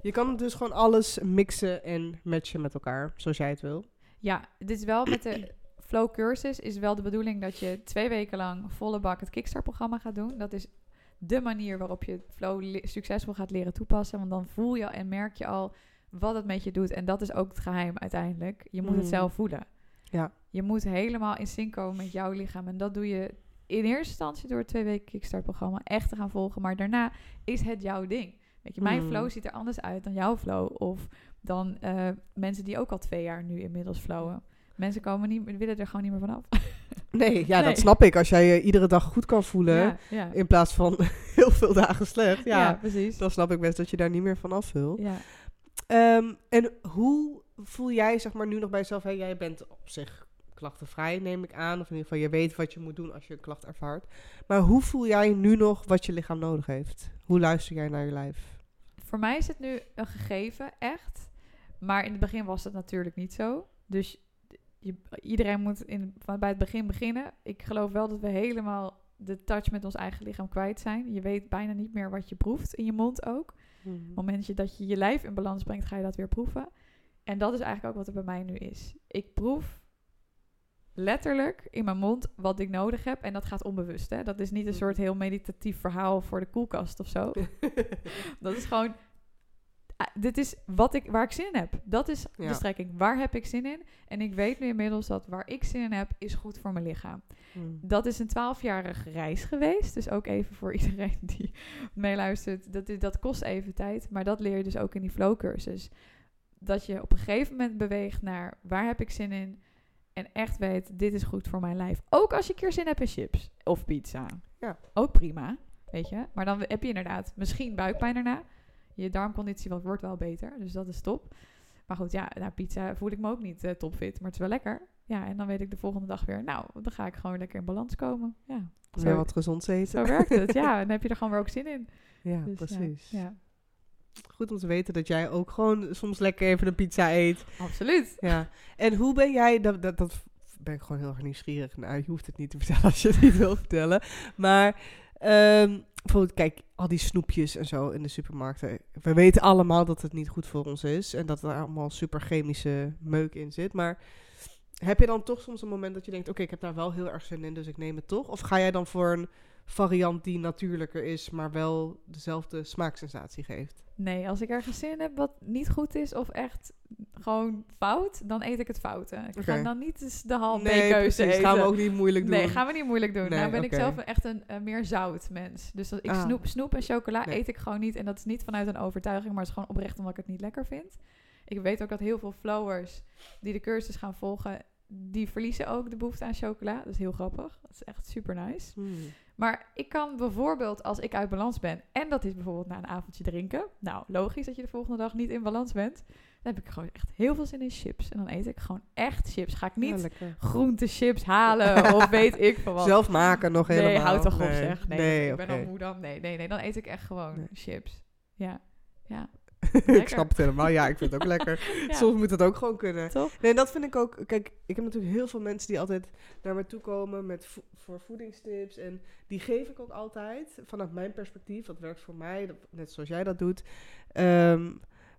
Je kan dus gewoon alles mixen en matchen met elkaar, zoals jij het wil. Ja, dit is wel met de... Flow cursus is wel de bedoeling dat je 2 weken lang volle bak het Kickstart-programma gaat doen. Dat is de manier waarop je flow succesvol gaat leren toepassen. Want dan voel je al en merk je al wat het met je doet. En dat is ook het geheim uiteindelijk. Je moet het zelf voelen. Ja. Je moet helemaal in sync komen met jouw lichaam. En dat doe je in eerste instantie door het 2 weken Kickstart-programma echt te gaan volgen. Maar daarna is het jouw ding. Weet je, mijn flow ziet er anders uit dan jouw flow. Of dan mensen die ook al 2 jaar nu inmiddels flowen. Mensen willen er gewoon niet meer vanaf. Nee, dat snap ik. Als jij je iedere dag goed kan voelen... Ja. in plaats van heel veel dagen slecht... Ja, precies. Dan snap ik best dat je daar niet meer vanaf wil. Ja. En hoe voel jij zeg maar nu nog bij jezelf... Hey, jij bent op zich klachtenvrij, neem ik aan. Of in ieder geval, je weet wat je moet doen als je een klacht ervaart. Maar hoe voel jij nu nog wat je lichaam nodig heeft? Hoe luister jij naar je lijf? Voor mij is het nu een gegeven, echt. Maar in het begin was dat natuurlijk niet zo. Dus... Iedereen moet bij het begin beginnen. Ik geloof wel dat we helemaal de touch met ons eigen lichaam kwijt zijn. Je weet bijna niet meer wat je proeft in je mond ook. Op het moment dat je je lijf in balans brengt, ga je dat weer proeven. En dat is eigenlijk ook wat er bij mij nu is. Ik proef letterlijk in mijn mond wat ik nodig heb. En dat gaat onbewust. Hè? Dat is niet een soort heel meditatief verhaal voor de koelkast of zo. Dat is gewoon... Dit is waar ik zin in heb. Dat is de strekking. Waar heb ik zin in? En ik weet nu inmiddels dat waar ik zin in heb, is goed voor mijn lichaam. Dat is een 12-jarige reis geweest. Dus ook even voor iedereen die meeluistert. Dat kost even tijd. Maar dat leer je dus ook in die flow cursus. dat je op een gegeven moment beweegt naar waar heb ik zin in. En echt weet, dit is goed voor mijn lijf. Ook als je een keer zin hebt in chips of pizza. Ja. Ook prima, weet je. Maar dan heb je inderdaad misschien buikpijn daarna. Je darmconditie wordt wel beter, dus dat is top. Maar goed, ja, na pizza voel ik me ook niet topfit, maar het is wel lekker. Ja, en dan weet ik de volgende dag weer, nou, dan ga ik gewoon lekker in balans komen. Ja, weer wat gezond eten. Zo werkt het, ja. En dan heb je er gewoon weer ook zin in. Ja, dus, precies. Ja, ja. Goed om te weten dat jij ook gewoon soms lekker even een pizza eet. Absoluut. Ja. En hoe ben jij, dat ben ik gewoon heel erg nieuwsgierig. Nou, je hoeft het niet te vertellen als je het niet wil vertellen. Maar bijvoorbeeld, kijk, al die snoepjes en zo in de supermarkten. We weten allemaal dat het niet goed voor ons is. En dat er allemaal super chemische meuk in zit. Maar heb je dan toch soms een moment dat je denkt, oké, ik heb daar wel heel erg zin in, dus ik neem het toch? Of ga jij dan voor een variant die natuurlijker is, maar wel dezelfde smaaksensatie geeft? Nee, als ik ergens zin in heb wat niet goed is of echt gewoon fout, dan eet ik het foute. Ik ga dan niet eens de halve keuze eten. Gaan we ook niet moeilijk doen. Nee, gaan we niet moeilijk doen. Nee, nou ben ik zelf echt een meer zout mens. Dus als ik snoep en chocola eet ik gewoon niet. En dat is niet vanuit een overtuiging, maar het is gewoon oprecht omdat ik het niet lekker vind. Ik weet ook dat heel veel flowers die de cursus gaan volgen, die verliezen ook de behoefte aan chocola. Dat is heel grappig. Dat is echt super nice. Maar ik kan bijvoorbeeld, als ik uit balans ben, en dat is bijvoorbeeld na een avondje drinken. Nou, logisch dat je de volgende dag niet in balans bent. Dan heb ik gewoon echt heel veel zin in chips. En dan eet ik gewoon echt chips. Ga ik niet groentechips halen of weet ik van wat. Zelf maken nog helemaal. Nee, houd toch op zeg. Nee, ik ben al moe dan. Nee, dan eet ik echt gewoon chips. Ja. Ik snap het helemaal. Ja, ik vind het ook lekker. Ja. Soms moet dat ook gewoon kunnen. Top. Nee, dat vind ik ook. Kijk, ik heb natuurlijk heel veel mensen die altijd naar me toe komen met voor voedingstips. En die geef ik ook altijd vanuit mijn perspectief. Dat werkt voor mij, net zoals jij dat doet.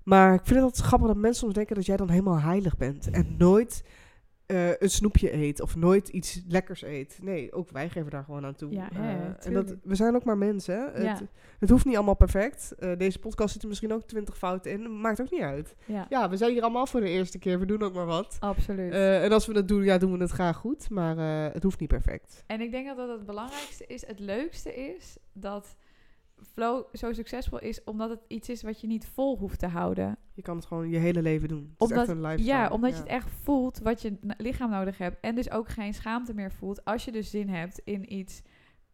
Maar ik vind het altijd grappig dat mensen soms denken dat jij dan helemaal heilig bent. En nooit een snoepje eet of nooit iets lekkers eet. Nee, ook wij geven daar gewoon aan toe. Ja, en we zijn ook maar mensen. Ja. Het hoeft niet allemaal perfect. Deze podcast zit er misschien ook 20 fouten in. Maakt ook niet uit. Ja, we zijn hier allemaal voor de eerste keer. We doen ook maar wat. Absoluut. En als we dat doen, doen we het graag goed. Maar het hoeft niet perfect. En ik denk dat het belangrijkste is, het leukste is, dat Flow zo succesvol is omdat het iets is wat je niet vol hoeft te houden. Je kan het gewoon je hele leven doen. Het is echt een lifestyle. Ja, omdat je het echt voelt wat je lichaam nodig hebt. En dus ook geen schaamte meer voelt als je dus zin hebt in iets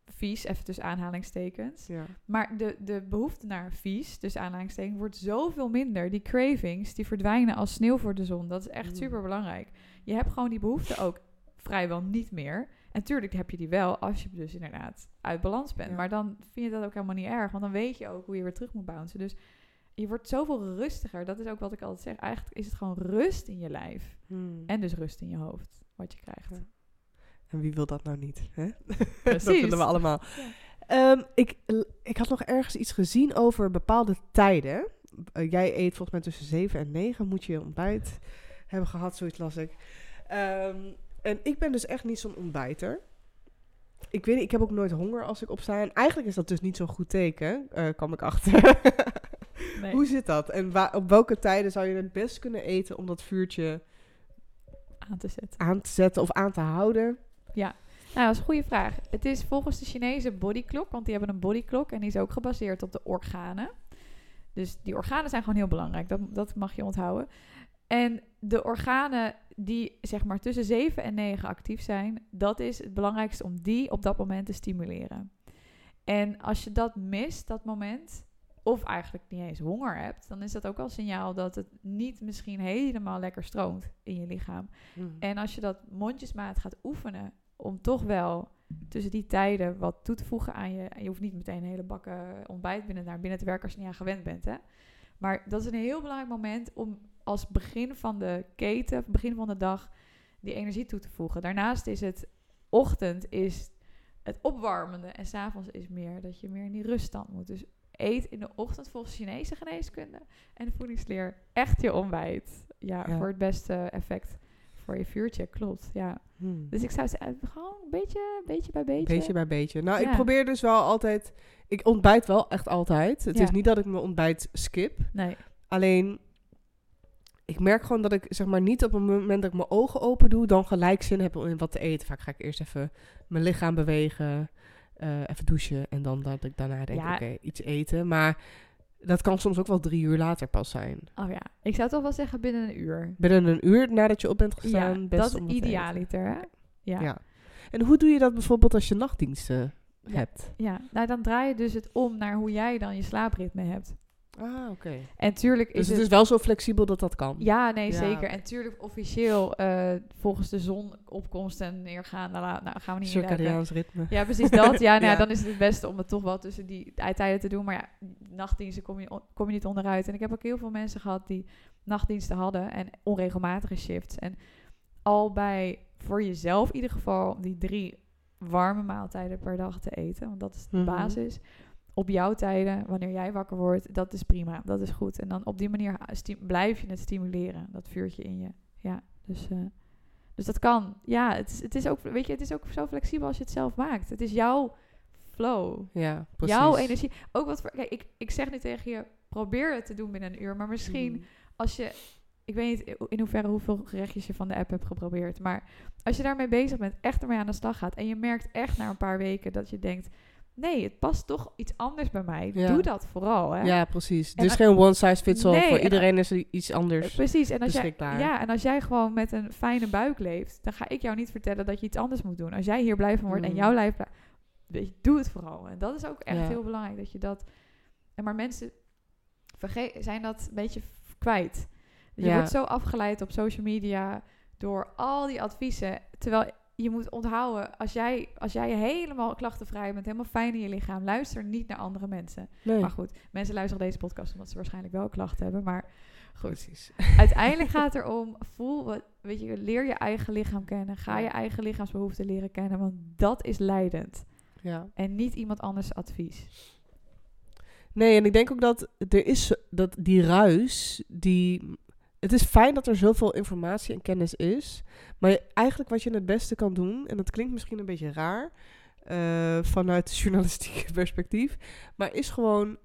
vies, even tussen aanhalingstekens. Ja. Maar de behoefte naar vies, tussen aanhalingstekens, wordt zoveel minder. Die cravings, die verdwijnen als sneeuw voor de zon. Dat is echt super belangrijk. Je hebt gewoon die behoefte ook vrijwel niet meer. En tuurlijk heb je die wel als je dus inderdaad uit balans bent. Ja. Maar dan vind je dat ook helemaal niet erg. Want dan weet je ook hoe je weer terug moet bouncen. Dus je wordt zoveel rustiger. Dat is ook wat ik altijd zeg. Eigenlijk is het gewoon rust in je lijf. En dus rust in je hoofd. Wat je krijgt. Ja. En wie wil dat nou niet? Hè? Precies. Dat willen we allemaal. Ja. Ik had nog ergens iets gezien over bepaalde tijden. Jij eet volgens mij tussen 7 en 9. Moet je je ontbijt hebben gehad. Zoiets las ik. En ik ben dus echt niet zo'n ontbijter. Ik weet niet, ik heb ook nooit honger als ik opsta. En eigenlijk is dat dus niet zo'n goed teken, kwam ik achter. Nee. Hoe zit dat? En op welke tijden zou je het best kunnen eten om dat vuurtje aan te zetten of aan te houden? Ja, nou, dat is een goede vraag. Het is volgens de Chinese bodyclock, want die hebben een bodyclock en die is ook gebaseerd op de organen. Dus die organen zijn gewoon heel belangrijk, dat mag je onthouden. En de organen die zeg maar tussen 7 en 9 actief zijn, dat is het belangrijkste om die op dat moment te stimuleren. En als je dat mist, dat moment, of eigenlijk niet eens honger hebt, dan is dat ook al signaal dat het niet misschien helemaal lekker stroomt in je lichaam. En als je dat mondjesmaat gaat oefenen, om toch wel tussen die tijden wat toe te voegen aan je. En je hoeft niet meteen hele bakken ontbijt naar binnen te werken als je niet aan gewend bent. Hè? Maar dat is een heel belangrijk moment om als begin van de keten, begin van de dag, die energie toe te voegen. Daarnaast is het ochtend is het opwarmende en 's avonds is meer dat je meer in die ruststand moet. Dus eet in de ochtend volgens Chinese geneeskunde en de voedingsleer echt je ontbijt. Ja, voor het beste effect voor je vuurtje, klopt. Ja. Dus ik zou zeggen, gewoon beetje bij beetje. Beetje bij beetje. Nou, ik probeer dus wel altijd. Ik ontbijt wel echt altijd. Het is niet dat ik mijn ontbijt skip. Nee. Alleen, ik merk gewoon dat ik zeg maar niet op het moment dat ik mijn ogen open doe, dan gelijk zin heb om wat te eten. Vaak ga ik eerst even mijn lichaam bewegen, even douchen en dan dat ik daarna denk, oké, iets eten. Maar Dat kan soms ook wel 3 uur later pas zijn. Oh ja, ik zou toch wel zeggen binnen 1 uur. Binnen 1 uur nadat je op bent gestaan. Ja, best dat is idealiter, hè? Ja. Ja. En hoe doe je dat bijvoorbeeld als je nachtdiensten hebt? Ja, nou dan draai je dus het om naar hoe jij dan je slaapritme hebt. Ah, oké. En tuurlijk is dus het is wel zo flexibel dat dat kan? Ja, nee, ja, zeker. Okay. En tuurlijk officieel volgens de zonopkomst en neergaan, nou gaan we niet meer circadiaans ritme. Ja, precies dat. Ja, nou, ja, dan is het het beste om het toch wel tussen die tijden te doen. Maar ja, nachtdiensten kom je niet onderuit. En ik heb ook heel veel mensen gehad die nachtdiensten hadden en onregelmatige shifts. En al bij, voor jezelf in ieder geval, die 3 warme maaltijden per dag te eten. Want dat is de basis. Op jouw tijden, wanneer jij wakker wordt, dat is prima, dat is goed. En dan op die manier blijf je het stimuleren, dat vuurtje in je. Ja, dus dat kan. Ja, het is ook, weet je, het is ook zo flexibel als je het zelf maakt. Het is jouw flow, ja, precies. Jouw energie. Ook wat voor, kijk, ik zeg nu tegen je, probeer het te doen binnen 1 uur, maar misschien als je, ik weet niet in hoeverre hoeveel gerechtjes je van de app hebt geprobeerd, maar als je daarmee bezig bent, echt ermee aan de slag gaat en je merkt echt na een paar weken dat je denkt, nee, het past toch iets anders bij mij. Ja. Doe dat vooral, hè? Ja, precies. En dus geen one size fits all. Nee, voor iedereen is er iets anders precies. En als beschikbaar. En als jij gewoon met een fijne buik leeft, dan ga ik jou niet vertellen dat je iets anders moet doen. Als jij hier blij van wordt en jouw lijf... doe het vooral. En dat is ook echt heel belangrijk, dat je dat... Maar mensen zijn dat een beetje kwijt. Je wordt zo afgeleid op social media door al die adviezen, terwijl... Je moet onthouden, als jij helemaal klachtenvrij bent, helemaal fijn in je lichaam, luister niet naar andere mensen. Nee. Maar goed, mensen luisteren deze podcast omdat ze waarschijnlijk wel klachten hebben, maar goed. Precies. Uiteindelijk gaat het erom, weet je, leer je eigen lichaam kennen, ga je eigen lichaamsbehoeften leren kennen, want dat is leidend. Ja. En niet iemand anders advies. Nee, en ik denk ook dat er is, dat die ruis, die... Het is fijn dat er zoveel informatie en kennis is. Maar eigenlijk wat je het beste kan doen... en dat klinkt misschien een beetje raar... vanuit journalistieke perspectief... maar is gewoon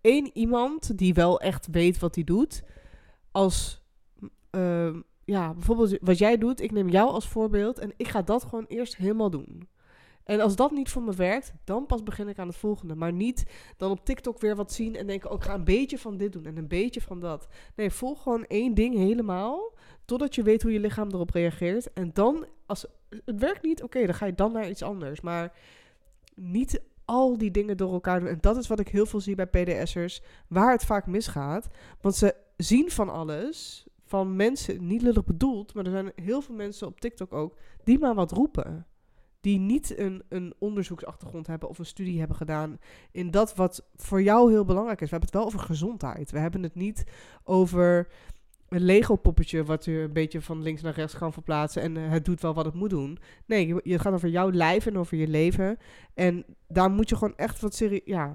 1 iemand die wel echt weet wat hij doet... als... bijvoorbeeld wat jij doet... ik neem jou als voorbeeld... en ik ga dat gewoon eerst helemaal doen... En als dat niet voor me werkt, dan pas begin ik aan het volgende. Maar niet dan op TikTok weer wat zien en denken... oh, ik ga een beetje van dit doen en een beetje van dat. Nee, volg gewoon 1 ding helemaal... totdat je weet hoe je lichaam erop reageert. En dan, als het werkt niet, oké, dan ga je dan naar iets anders. Maar niet al die dingen door elkaar doen. En dat is wat ik heel veel zie bij PDS'ers, waar het vaak misgaat. Want ze zien van alles, van mensen, niet lullig bedoeld... maar er zijn heel veel mensen op TikTok ook, die maar wat roepen... die niet een onderzoeksachtergrond hebben of een studie hebben gedaan... in dat wat voor jou heel belangrijk is. We hebben het wel over gezondheid. We hebben het niet over een Lego-poppetje... wat u een beetje van links naar rechts kan verplaatsen... en het doet wel wat het moet doen. Nee, je gaat over jouw lijf en over je leven. En daar moet je gewoon echt wat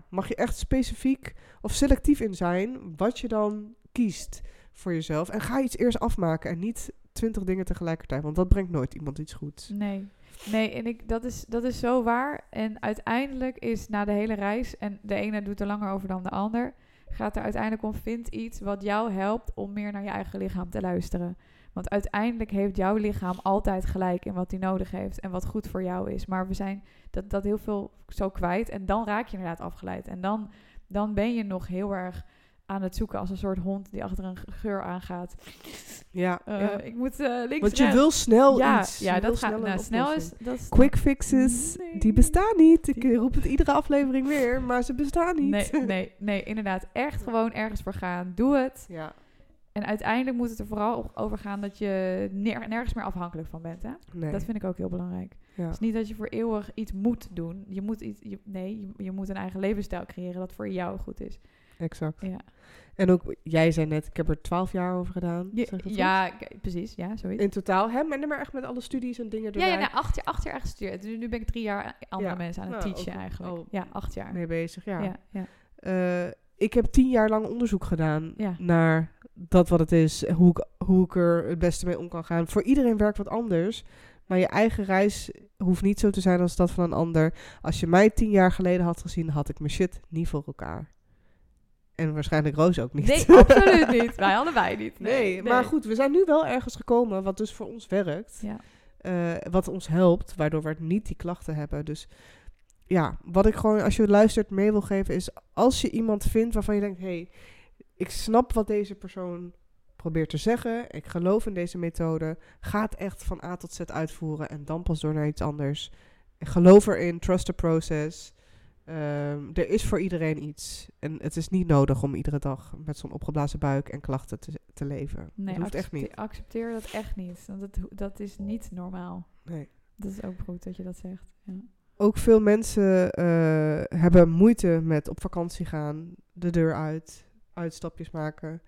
mag je echt specifiek of selectief in zijn... wat je dan kiest voor jezelf. En ga iets eerst afmaken en niet 20 dingen tegelijkertijd. Want dat brengt nooit iemand iets goeds. Nee, en dat is zo waar. En uiteindelijk is na de hele reis... en de ene doet er langer over dan de ander... gaat er uiteindelijk om, vind iets wat jou helpt... om meer naar je eigen lichaam te luisteren. Want uiteindelijk heeft jouw lichaam altijd gelijk... in wat hij nodig heeft en wat goed voor jou is. Maar we zijn dat heel veel zo kwijt... en dan raak je inderdaad afgeleid. En dan ben je nog heel erg... aan het zoeken als een soort hond die achter een geur aangaat. Ja. Ik moet links. Want je wil snel iets. Ja, dat gaat snel is. Dat quick fixes, die bestaan niet. Ik roep het iedere aflevering weer, maar ze bestaan niet. Nee, inderdaad. Echt gewoon ergens voor gaan. Doe het. Ja. En uiteindelijk moet het er vooral over gaan dat je nergens meer afhankelijk van bent. Hè? Nee. Dat vind ik ook heel belangrijk. Ja. Het is niet dat je voor eeuwig iets moet doen. Je moet een eigen levensstijl creëren dat voor jou goed is. Exact. Ja. En ook, jij zei net, ik heb er 12 jaar over gedaan. Precies. Ja, zoiets. In totaal, hè? Maar echt met alle studies en dingen erbij. Ja, 8 jaar echt gestudeerd. Dus nu ben ik 3 jaar andere mensen aan het teachen eigenlijk. Ja, 8 jaar. Mee bezig, ja. Ik heb 10 jaar lang onderzoek gedaan naar dat wat het is. Hoe ik er het beste mee om kan gaan. Voor iedereen werkt wat anders. Maar je eigen reis hoeft niet zo te zijn als dat van een ander. Als je mij 10 jaar geleden had gezien, had ik mijn shit niet voor elkaar. En waarschijnlijk Roos ook niet. Nee, absoluut niet. Wij allebei niet. Nee, maar goed, we zijn nu wel ergens gekomen wat dus voor ons werkt. Ja. Wat ons helpt, waardoor we niet die klachten hebben. Dus ja, wat ik gewoon als je luistert mee wil geven is, als je iemand vindt waarvan je denkt, hey, ik snap wat deze persoon probeert te zeggen, ik geloof in deze methode, ga het echt van A tot Z uitvoeren en dan pas door naar iets anders. Ik geloof erin, trust the process. Er is voor iedereen iets. En het is niet nodig om iedere dag met zo'n opgeblazen buik en klachten te leven. Nee, dat hoeft echt niet. Accepteer dat echt niet. Want dat is niet normaal. Nee. Dat is ook goed dat je dat zegt. Ja. Ook veel mensen hebben moeite met op vakantie gaan, de deur uit, uitstapjes maken.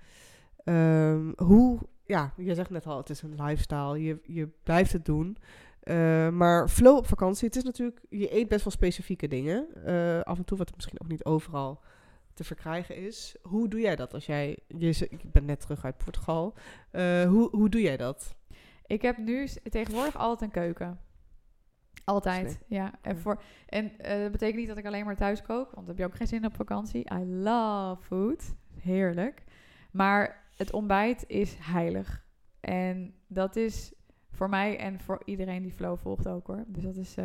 Ja, je zegt net al, het is een lifestyle. Je blijft het doen. Maar flow op vakantie, het is natuurlijk, je eet best wel specifieke dingen. Af en toe, wat misschien ook niet overal te verkrijgen is. Hoe doe jij dat als jij, ik ben net terug uit Portugal. Hoe doe jij dat? Ik heb nu tegenwoordig altijd een keuken. Altijd, ja. En dat betekent niet dat ik alleen maar thuis kook, want dan heb je ook geen zin op vakantie. I love food. Heerlijk. Maar het ontbijt is heilig. En dat is voor mij en voor iedereen die flow volgt ook hoor. Dus dat is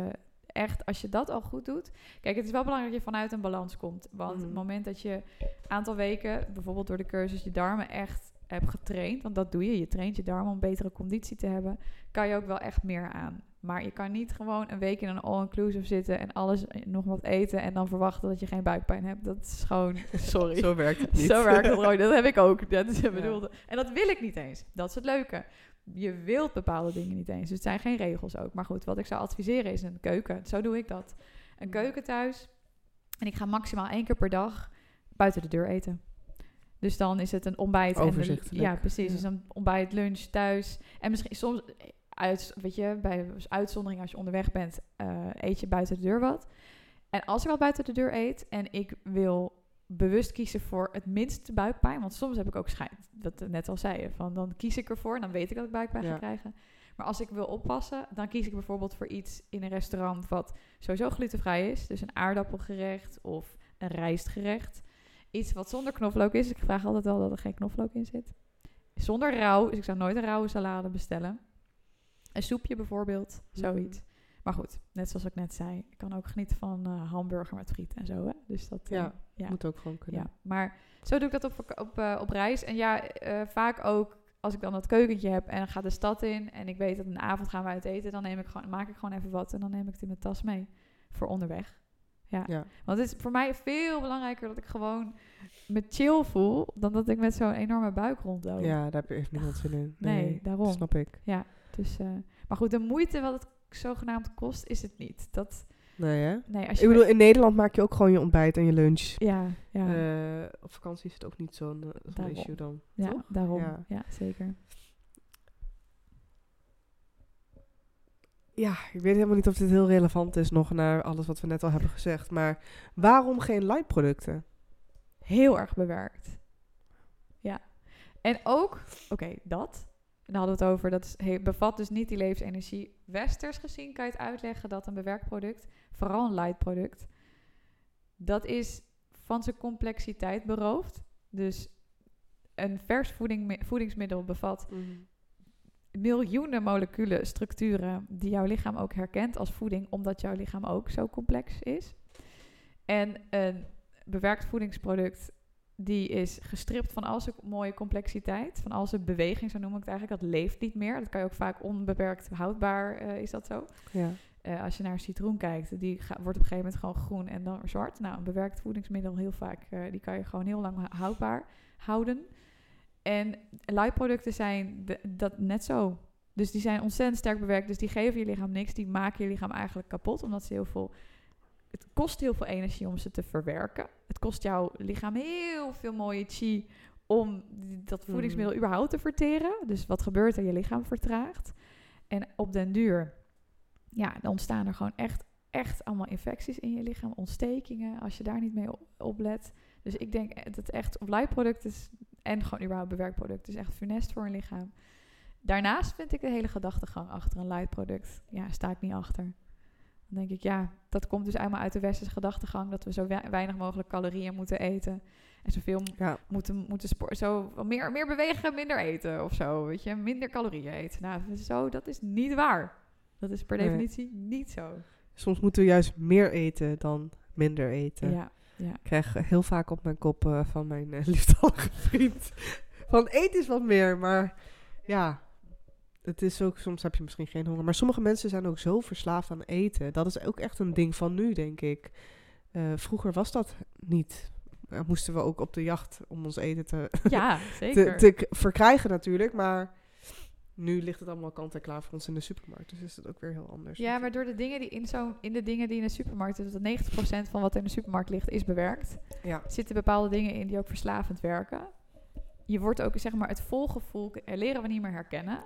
echt, als je dat al goed doet. Kijk, het is wel belangrijk dat je vanuit een balans komt. Want het moment dat je een aantal weken, bijvoorbeeld door de cursus, je darmen echt hebt getraind. Want dat doe je. Je traint je darmen om betere conditie te hebben. Kan je ook wel echt meer aan. Maar je kan niet gewoon een week in een all-inclusive zitten en alles nog wat eten en dan verwachten dat je geen buikpijn hebt. Dat is gewoon, sorry. Zo werkt het niet. Zo werkt het gewoon. Dat heb ik ook. Dat is bedoelde. En dat wil ik niet eens. Dat is het leuke. Je wilt bepaalde dingen niet eens. Dus het zijn geen regels ook. Maar goed, wat ik zou adviseren is een keuken. Zo doe ik dat. Een keuken thuis. En ik ga maximaal 1 keer per dag buiten de deur eten. Dus dan is het een ontbijt. Overzichtelijk. Ja, precies. Ja. Dus een ontbijt, lunch, thuis. En misschien soms, weet je, bij uitzondering als je onderweg bent, eet je buiten de deur wat. En als ik al buiten de deur eet en ik wil bewust kiezen voor het minste buikpijn, want soms heb ik ook schijt, dat net al zei je, van dan kies ik ervoor en dan weet ik dat ik buikpijn ga krijgen. Maar als ik wil oppassen, dan kies ik bijvoorbeeld voor iets in een restaurant wat sowieso glutenvrij is, dus een aardappelgerecht of een rijstgerecht. Iets wat zonder knoflook is, ik vraag altijd wel dat er geen knoflook in zit. Zonder rauw, dus ik zou nooit een rauwe salade bestellen. Een soepje bijvoorbeeld, zoiets. Maar goed, net zoals ik net zei, ik kan ook genieten van hamburger met friet en zo. Hè? Dus dat moet ook gewoon kunnen. Ja. Maar zo doe ik dat op reis. En ja, vaak ook als ik dan dat keukentje heb en ga de stad in en ik weet dat een avond gaan we uit eten, dan maak ik gewoon even wat en dan neem ik het in mijn tas mee voor onderweg. Ja. Want het is voor mij veel belangrijker dat ik gewoon me chill voel dan dat ik met zo'n enorme buik rondloop. Ja, daar heb je echt niemand zin in. Nee, daarom. Dat snap ik. Ja, dus, maar goed, de moeite wat het zogenaamd kost, is het niet. Ik bedoel, in Nederland maak je ook gewoon je ontbijt en je lunch. Ja. Op vakantie is het ook niet zo'n issue dan. Ja, toch? Daarom. Ja, zeker. Ja, ik weet helemaal niet of dit heel relevant is nog naar alles wat we net al hebben gezegd. Maar waarom geen light producten? Heel erg bewerkt. Ja. En ook, dat. En daar hadden we het over, dat bevat dus niet die levensenergie. Westers gezien kan je het uitleggen dat een bewerkt product, vooral een light product, dat is van zijn complexiteit beroofd. Dus een vers voedingsmiddel bevat miljoenen moleculen, structuren die jouw lichaam ook herkent als voeding, omdat jouw lichaam ook zo complex is. En een bewerkt voedingsproduct, die is gestript van al zijn mooie complexiteit, van al zijn beweging, zo noem ik het eigenlijk. Dat leeft niet meer. Dat kan je ook vaak onbeperkt houdbaar, is dat zo. Ja. Als je naar een citroen kijkt, die wordt op een gegeven moment gewoon groen en dan zwart. Nou, een bewerkt voedingsmiddel heel vaak, die kan je gewoon heel lang houdbaar houden. En light producten zijn dat net zo. Dus die zijn ontzettend sterk bewerkt, dus die geven je lichaam niks. Die maken je lichaam eigenlijk kapot, omdat ze heel veel... Het kost heel veel energie om ze te verwerken. Het kost jouw lichaam heel veel mooie chi om dat voedingsmiddel überhaupt te verteren. Dus wat gebeurt er? Je lichaam vertraagt. En op den duur, dan ontstaan er gewoon echt allemaal infecties in je lichaam. Ontstekingen, als je daar niet mee op let. Dus ik denk dat echt op light producten en gewoon überhaupt bewerkt producten is echt funest voor een lichaam. Daarnaast vind ik de hele gedachtegang achter een light product, sta ik niet achter. Dan denk ik, dat komt dus allemaal uit de westerse gedachtegang, dat we zo weinig mogelijk calorieën moeten eten. En zoveel moeten sporten. Zo meer bewegen, minder eten of zo. Weet je, minder calorieën eten. Nou, dat is niet waar. Dat is per definitie niet zo. soms moeten we juist meer eten dan minder eten. Ja, ja. Ik krijg heel vaak op mijn kop van mijn liefdallige vriend. Van eet is wat meer, maar ja, het is ook, soms heb je misschien geen honger. Maar sommige mensen zijn ook zo verslaafd aan eten. Dat is ook echt een ding van nu, denk ik. Vroeger was dat niet. Moesten we ook op de jacht om ons eten te, ja, zeker. te verkrijgen natuurlijk. Maar nu ligt het allemaal kant en klaar voor ons in de supermarkt. Dus is het ook weer heel anders. Ja, maar door de dingen die in de supermarkt is, dat 90% van wat er in de supermarkt ligt, is bewerkt. Ja. Er zitten bepaalde dingen in die ook verslavend werken. Je wordt ook, zeg maar, het volgevoel leren we niet meer herkennen.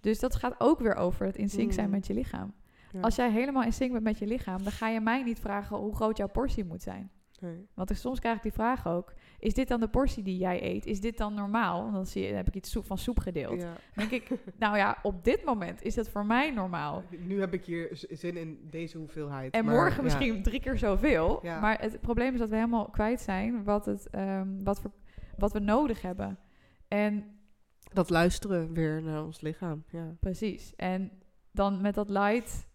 Dus dat gaat ook weer over het in sync zijn met je lichaam. Ja. Als jij helemaal in sync bent met je lichaam, dan ga je mij niet vragen hoe groot jouw portie moet zijn. Nee. Want soms krijg ik die vraag ook. Is dit dan de portie die jij eet? Is dit dan normaal? Want dan heb ik iets van soep gedeeld. Ja. Dan denk ik, nou ja, op dit moment is dat voor mij normaal. Nu heb ik hier zin in deze hoeveelheid. En maar, morgen misschien 3 keer zoveel. Ja. Maar het probleem is dat we helemaal kwijt zijn wat we nodig hebben. En dat luisteren weer naar ons lichaam. Ja. Precies. En dan met dat light.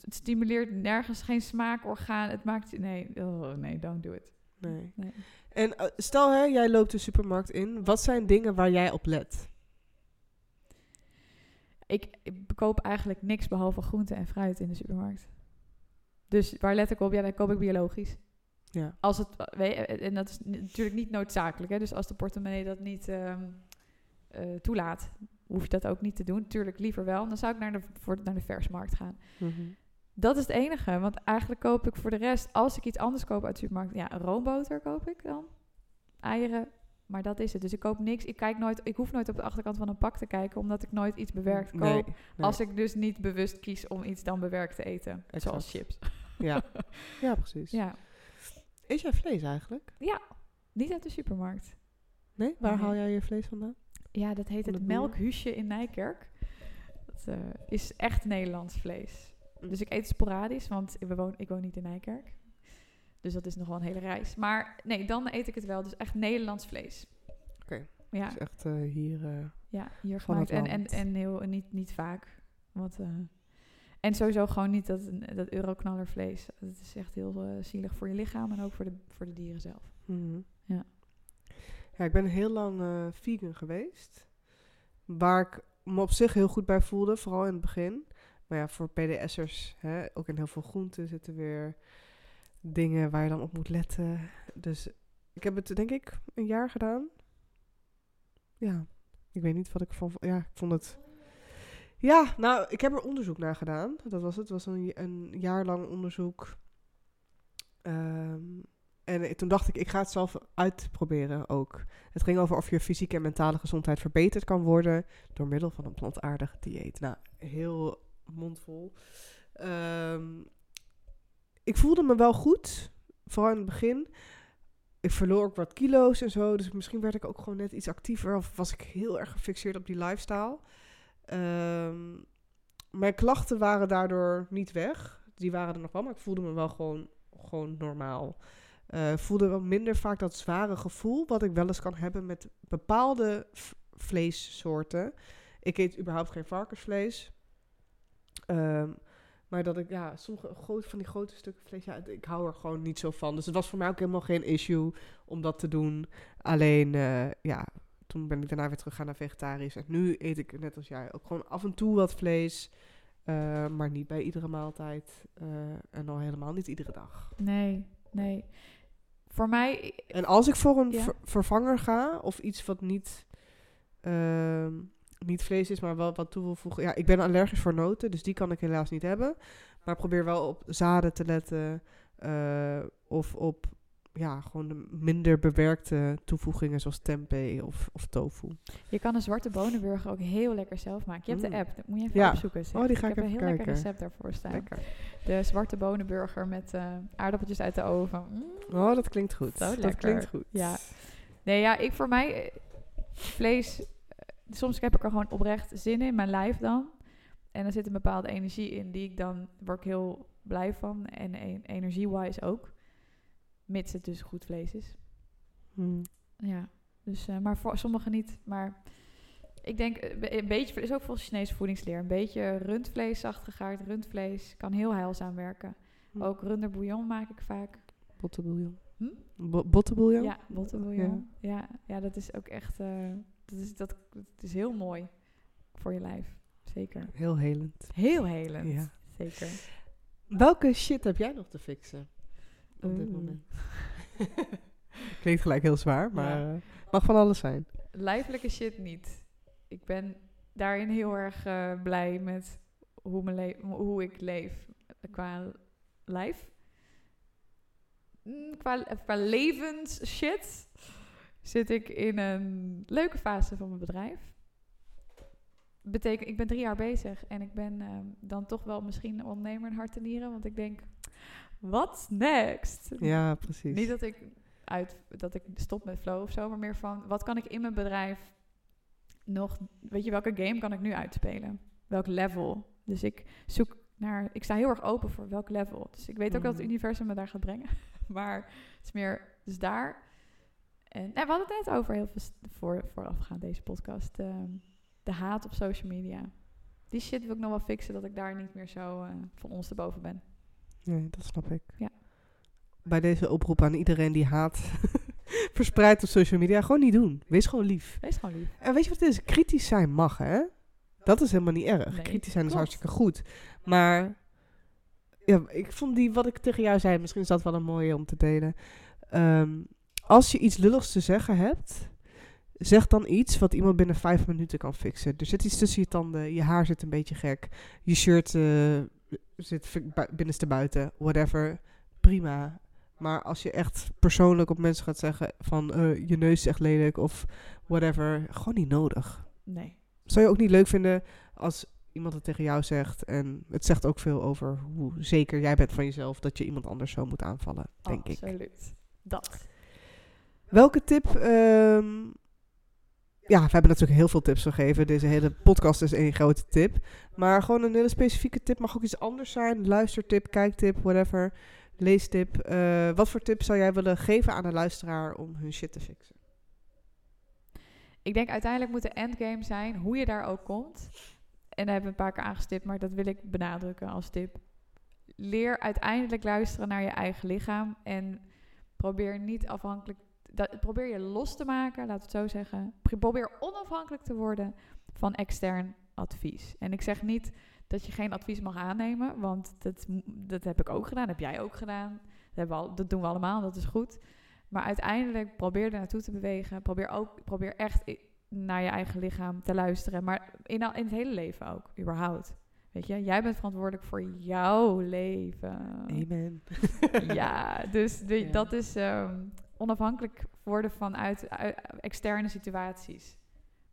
Het stimuleert nergens, geen smaakorgaan. Het maakt... Nee, don't do it. Nee. En stel, hè, jij loopt de supermarkt in. Wat zijn dingen waar jij op let? Ik koop eigenlijk niks behalve groente en fruit in de supermarkt. Dus waar let ik op? Ja, dan koop ik biologisch. Ja. Als het, en dat is natuurlijk niet noodzakelijk. Hè? Dus als de portemonnee dat niet toelaat, hoef je dat ook niet te doen. Tuurlijk, liever wel. Dan zou ik naar de versmarkt gaan. Mm-hmm. Dat is het enige. Want eigenlijk koop ik voor de rest, als ik iets anders koop uit de supermarkt, ja, roomboter koop ik dan. Eieren. Maar dat is het. Dus ik koop niks. Ik hoef nooit op de achterkant van een pak te kijken, omdat ik nooit iets bewerkt koop. Nee. Als ik dus niet bewust kies om iets dan bewerkt te eten. Exact. Zoals chips. Ja, ja, precies. Ja. Eet jij vlees eigenlijk? Ja, niet uit de supermarkt. Nee? Waar haal jij je vlees vandaan? Ja, dat heet het Melkhuisje in Nijkerk. Dat is echt Nederlands vlees. Dus ik eet sporadisch, want ik woon niet in Nijkerk. Dus dat is nog wel een hele reis. Maar nee, dan eet ik het wel. Dus echt Nederlands vlees. Oké. Ja. Dus echt hier gemaakt. En heel, niet vaak. Want, en sowieso gewoon niet dat euroknallervlees. Dat is echt heel zielig voor je lichaam en ook voor de dieren zelf. Mm-hmm. Ja. Ja, ik ben heel lang vegan geweest. Waar ik me op zich heel goed bij voelde, vooral in het begin. Maar ja, voor PDS'ers, hè, ook in heel veel groenten zitten weer dingen waar je dan op moet letten. Dus ik heb het, denk ik, 1 jaar gedaan. Ja, ik weet niet wat ik van... Ja, ik vond het... Ja, nou, ik heb er onderzoek naar gedaan. Dat was het. Het was een jaar lang onderzoek. En toen dacht ik ga het zelf uitproberen ook. Het ging over of je fysieke en mentale gezondheid verbeterd kan worden door middel van een plantaardig dieet. Nou, heel mondvol. Ik voelde me wel goed, vooral in het begin. Ik verloor ook wat kilo's en zo, dus misschien werd ik ook gewoon net iets actiever of was ik heel erg gefixeerd op die lifestyle. Mijn klachten waren daardoor niet weg. Die waren er nog wel, maar ik voelde me wel gewoon normaal. Voelde wel minder vaak dat zware gevoel wat ik wel eens kan hebben met bepaalde vleessoorten. Ik eet überhaupt geen varkensvlees. Maar dat ik, ja, sommige van die grote stukken vlees, ja, ik hou er gewoon niet zo van. Dus het was voor mij ook helemaal geen issue om dat te doen. Alleen, toen ben ik daarna weer teruggegaan naar vegetarisch. En nu eet ik, net als jij, ook gewoon af en toe wat vlees. Maar niet bij iedere maaltijd. En al helemaal niet iedere dag. Nee. Voor mij... En als ik voor een vervanger ga, of iets wat niet vlees is, maar wel wat toe wil voegen... Ja, ik ben allergisch voor noten, dus die kan ik helaas niet hebben. Maar probeer wel op zaden te letten. Of op gewoon de minder bewerkte toevoegingen zoals tempeh of tofu. Je kan een zwarte bonenburger ook heel lekker zelf maken. Je hebt de app, dat moet je even opzoeken. Zeg. Oh, die ga ik heb even een heel lekker recept daarvoor staan. Lekker. De zwarte bonenburger met aardappeltjes uit de oven. Oh, dat klinkt goed. Zo lekker. Dat klinkt goed. Ja. Nee, ja, voor mij vlees... Soms heb ik er gewoon oprecht zin in, mijn lijf dan. En er zit een bepaalde energie in word ik heel blij van. En energie-wise ook. Mits het dus goed vlees is. Ja, dus, maar voor sommigen niet. Maar Ik denk, een beetje, is ook volgens Chinese voedingsleer, een beetje rundvlees, zachtgegaard rundvlees, kan heel heilzaam werken. Ook runderbouillon maak ik vaak. Bottenbouillon. Bottenbouillon? Ja, bottenbouillon. Ja. Ja, ja, dat is ook echt, dat is heel mooi voor je lijf. Zeker. Heel helend. Heel helend, ja. Zeker. Welke shit heb jij nog te fixen op dit moment? Klinkt gelijk heel zwaar, maar ja. Mag van alles zijn. Lijfelijke shit niet. Ik ben daarin heel erg blij met hoe ik leef qua lijf. Qua levensshit zit ik in een leuke fase van mijn bedrijf. Betekent, ik ben 3 jaar bezig en ik ben dan toch wel misschien ondernemer in hart en nieren, want ik denk, what's next? Ja, precies. Niet dat ik stop met Floohw of zo, maar meer van, wat kan ik in mijn bedrijf nog, weet je, welke game kan ik nu uitspelen? Welk level? Dus ik zoek naar, ik sta heel erg open voor welk level. Dus ik weet ook dat het universum me daar gaat brengen. Maar het is meer, dus daar. En we hadden het net over, heel veel voorafgaand deze podcast, de haat op social media. Die shit wil ik nog wel fixen, dat ik daar niet meer zo van ons te boven ben. Nee, dat snap ik. Ja. Bij deze oproep aan iedereen die haat verspreidt op social media, gewoon niet doen. Wees gewoon lief. En weet je wat het is? Kritisch zijn mag, hè? Dat is helemaal niet erg. Nee, kritisch zijn is hartstikke goed. Maar ja, ik vond wat ik tegen jou zei, misschien is dat wel een mooie om te delen. Als je iets lulligs te zeggen hebt, zeg dan iets wat iemand binnen 5 minuten kan fixen. Er zit iets tussen je tanden, je haar zit een beetje gek, je shirt zit binnenstebuiten, whatever. Prima. Maar als je echt persoonlijk op mensen gaat zeggen van je neus is echt lelijk of whatever, gewoon niet nodig. Nee. Zou je ook niet leuk vinden als iemand het tegen jou zegt? En het zegt ook veel over hoe zeker jij bent van jezelf dat je iemand anders zo moet aanvallen, denk ik. Absoluut. Dat. Welke tip? Ja, we hebben natuurlijk heel veel tips gegeven. Deze hele podcast is 1 grote tip. Maar gewoon een hele specifieke tip mag ook iets anders zijn. Luistertip, kijktip, whatever. Leestip. Wat voor tip zou jij willen geven aan de luisteraar om hun shit te fixen? Ik denk uiteindelijk moet de endgame zijn hoe je daar ook komt. En daar hebben we een paar keer aangestipt, maar dat wil ik benadrukken als tip. Leer uiteindelijk luisteren naar je eigen lichaam. En probeer niet afhankelijk. Probeer je los te maken, laten we het zo zeggen. Probeer onafhankelijk te worden van extern advies. En ik zeg niet dat je geen advies mag aannemen, want dat heb ik ook gedaan, heb jij ook gedaan. Dat doen we allemaal, dat is goed. Maar uiteindelijk probeer er naartoe te bewegen. Probeer echt naar je eigen lichaam te luisteren. Maar in het hele leven ook, überhaupt. Weet je, jij bent verantwoordelijk voor jouw leven. Amen. Ja, dus dat is onafhankelijk worden vanuit externe situaties.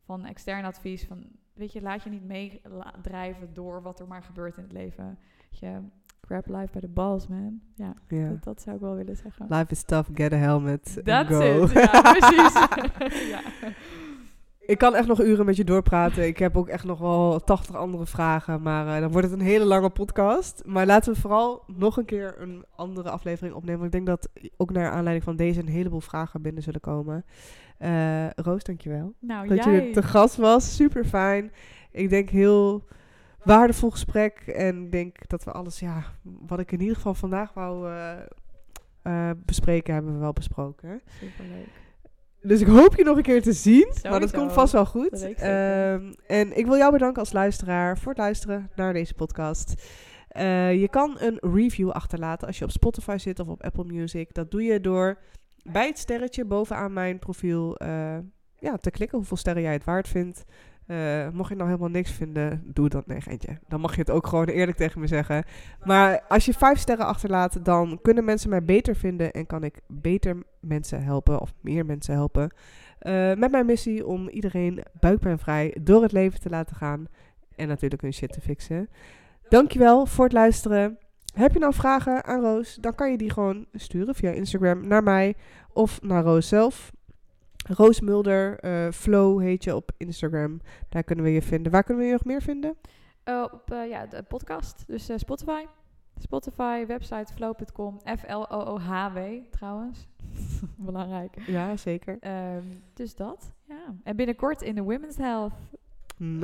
Van extern advies. Van, weet je, laat je niet meedrijven door wat er maar gebeurt in het leven. Weet je, grab life by the balls, man. Ja, yeah. Dat zou ik wel willen zeggen. Life is tough, get a helmet, that's go. It, ja, precies. Ja. Ik kan echt nog uren met je doorpraten. Ik heb ook echt nog wel 80 andere vragen. Maar dan wordt het een hele lange podcast. Maar laten we vooral nog een keer een andere aflevering opnemen. Want ik denk dat ook naar aanleiding van deze een heleboel vragen binnen zullen komen. Roos, dankjewel. Nou, dat je te gast was. Super fijn. Ik denk heel waardevol gesprek. En ik denk dat we alles, ja, wat ik in ieder geval vandaag wou bespreken, hebben we wel besproken. Superleuk. Dus ik hoop je nog een keer te zien. Sowieso. Maar dat komt vast wel goed. En ik wil jou bedanken als luisteraar voor het luisteren naar deze podcast. Je kan een review achterlaten als je op Spotify zit of op Apple Music. Dat doe je door bij het sterretje bovenaan mijn profiel te klikken hoeveel sterren jij het waard vindt. Mocht je nou helemaal niks vinden, doe dat geintje. Dan mag je het ook gewoon eerlijk tegen me zeggen. Maar als je 5 sterren achterlaat, dan kunnen mensen mij beter vinden en kan ik beter mensen helpen of meer mensen helpen. Met mijn missie om iedereen buikpijnvrij door het leven te laten gaan en natuurlijk hun shit te fixen. Dankjewel voor het luisteren. Heb je nou vragen aan Roos, dan kan je die gewoon sturen via Instagram naar mij of naar Roos zelf. Roos Mulder, Floohw heet je op Instagram. Daar kunnen we je vinden. Waar kunnen we je nog meer vinden? De podcast. Dus Spotify. Website Floohw.com. Floohw trouwens. Belangrijk. Ja, zeker. Dus dat. Ja. En binnenkort in de Women's Health Nice.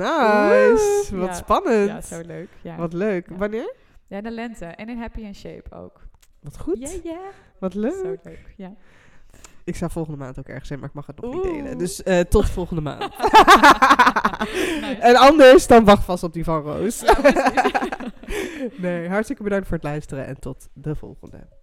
Woehoe. Wat ja, spannend. Ja, zo leuk. Ja. Wat leuk. Ja. Wanneer? Ja, in de lente. En in Happy and Shape ook. Wat goed. Yeah. Wat leuk. Zo leuk, ja. Ik zou volgende maand ook ergens zijn, maar ik mag het nog niet delen. Dus tot volgende maand. Nice. En anders, dan wacht vast op die van Roos. Ja, precies. Nee, hartstikke bedankt voor het luisteren en tot de volgende.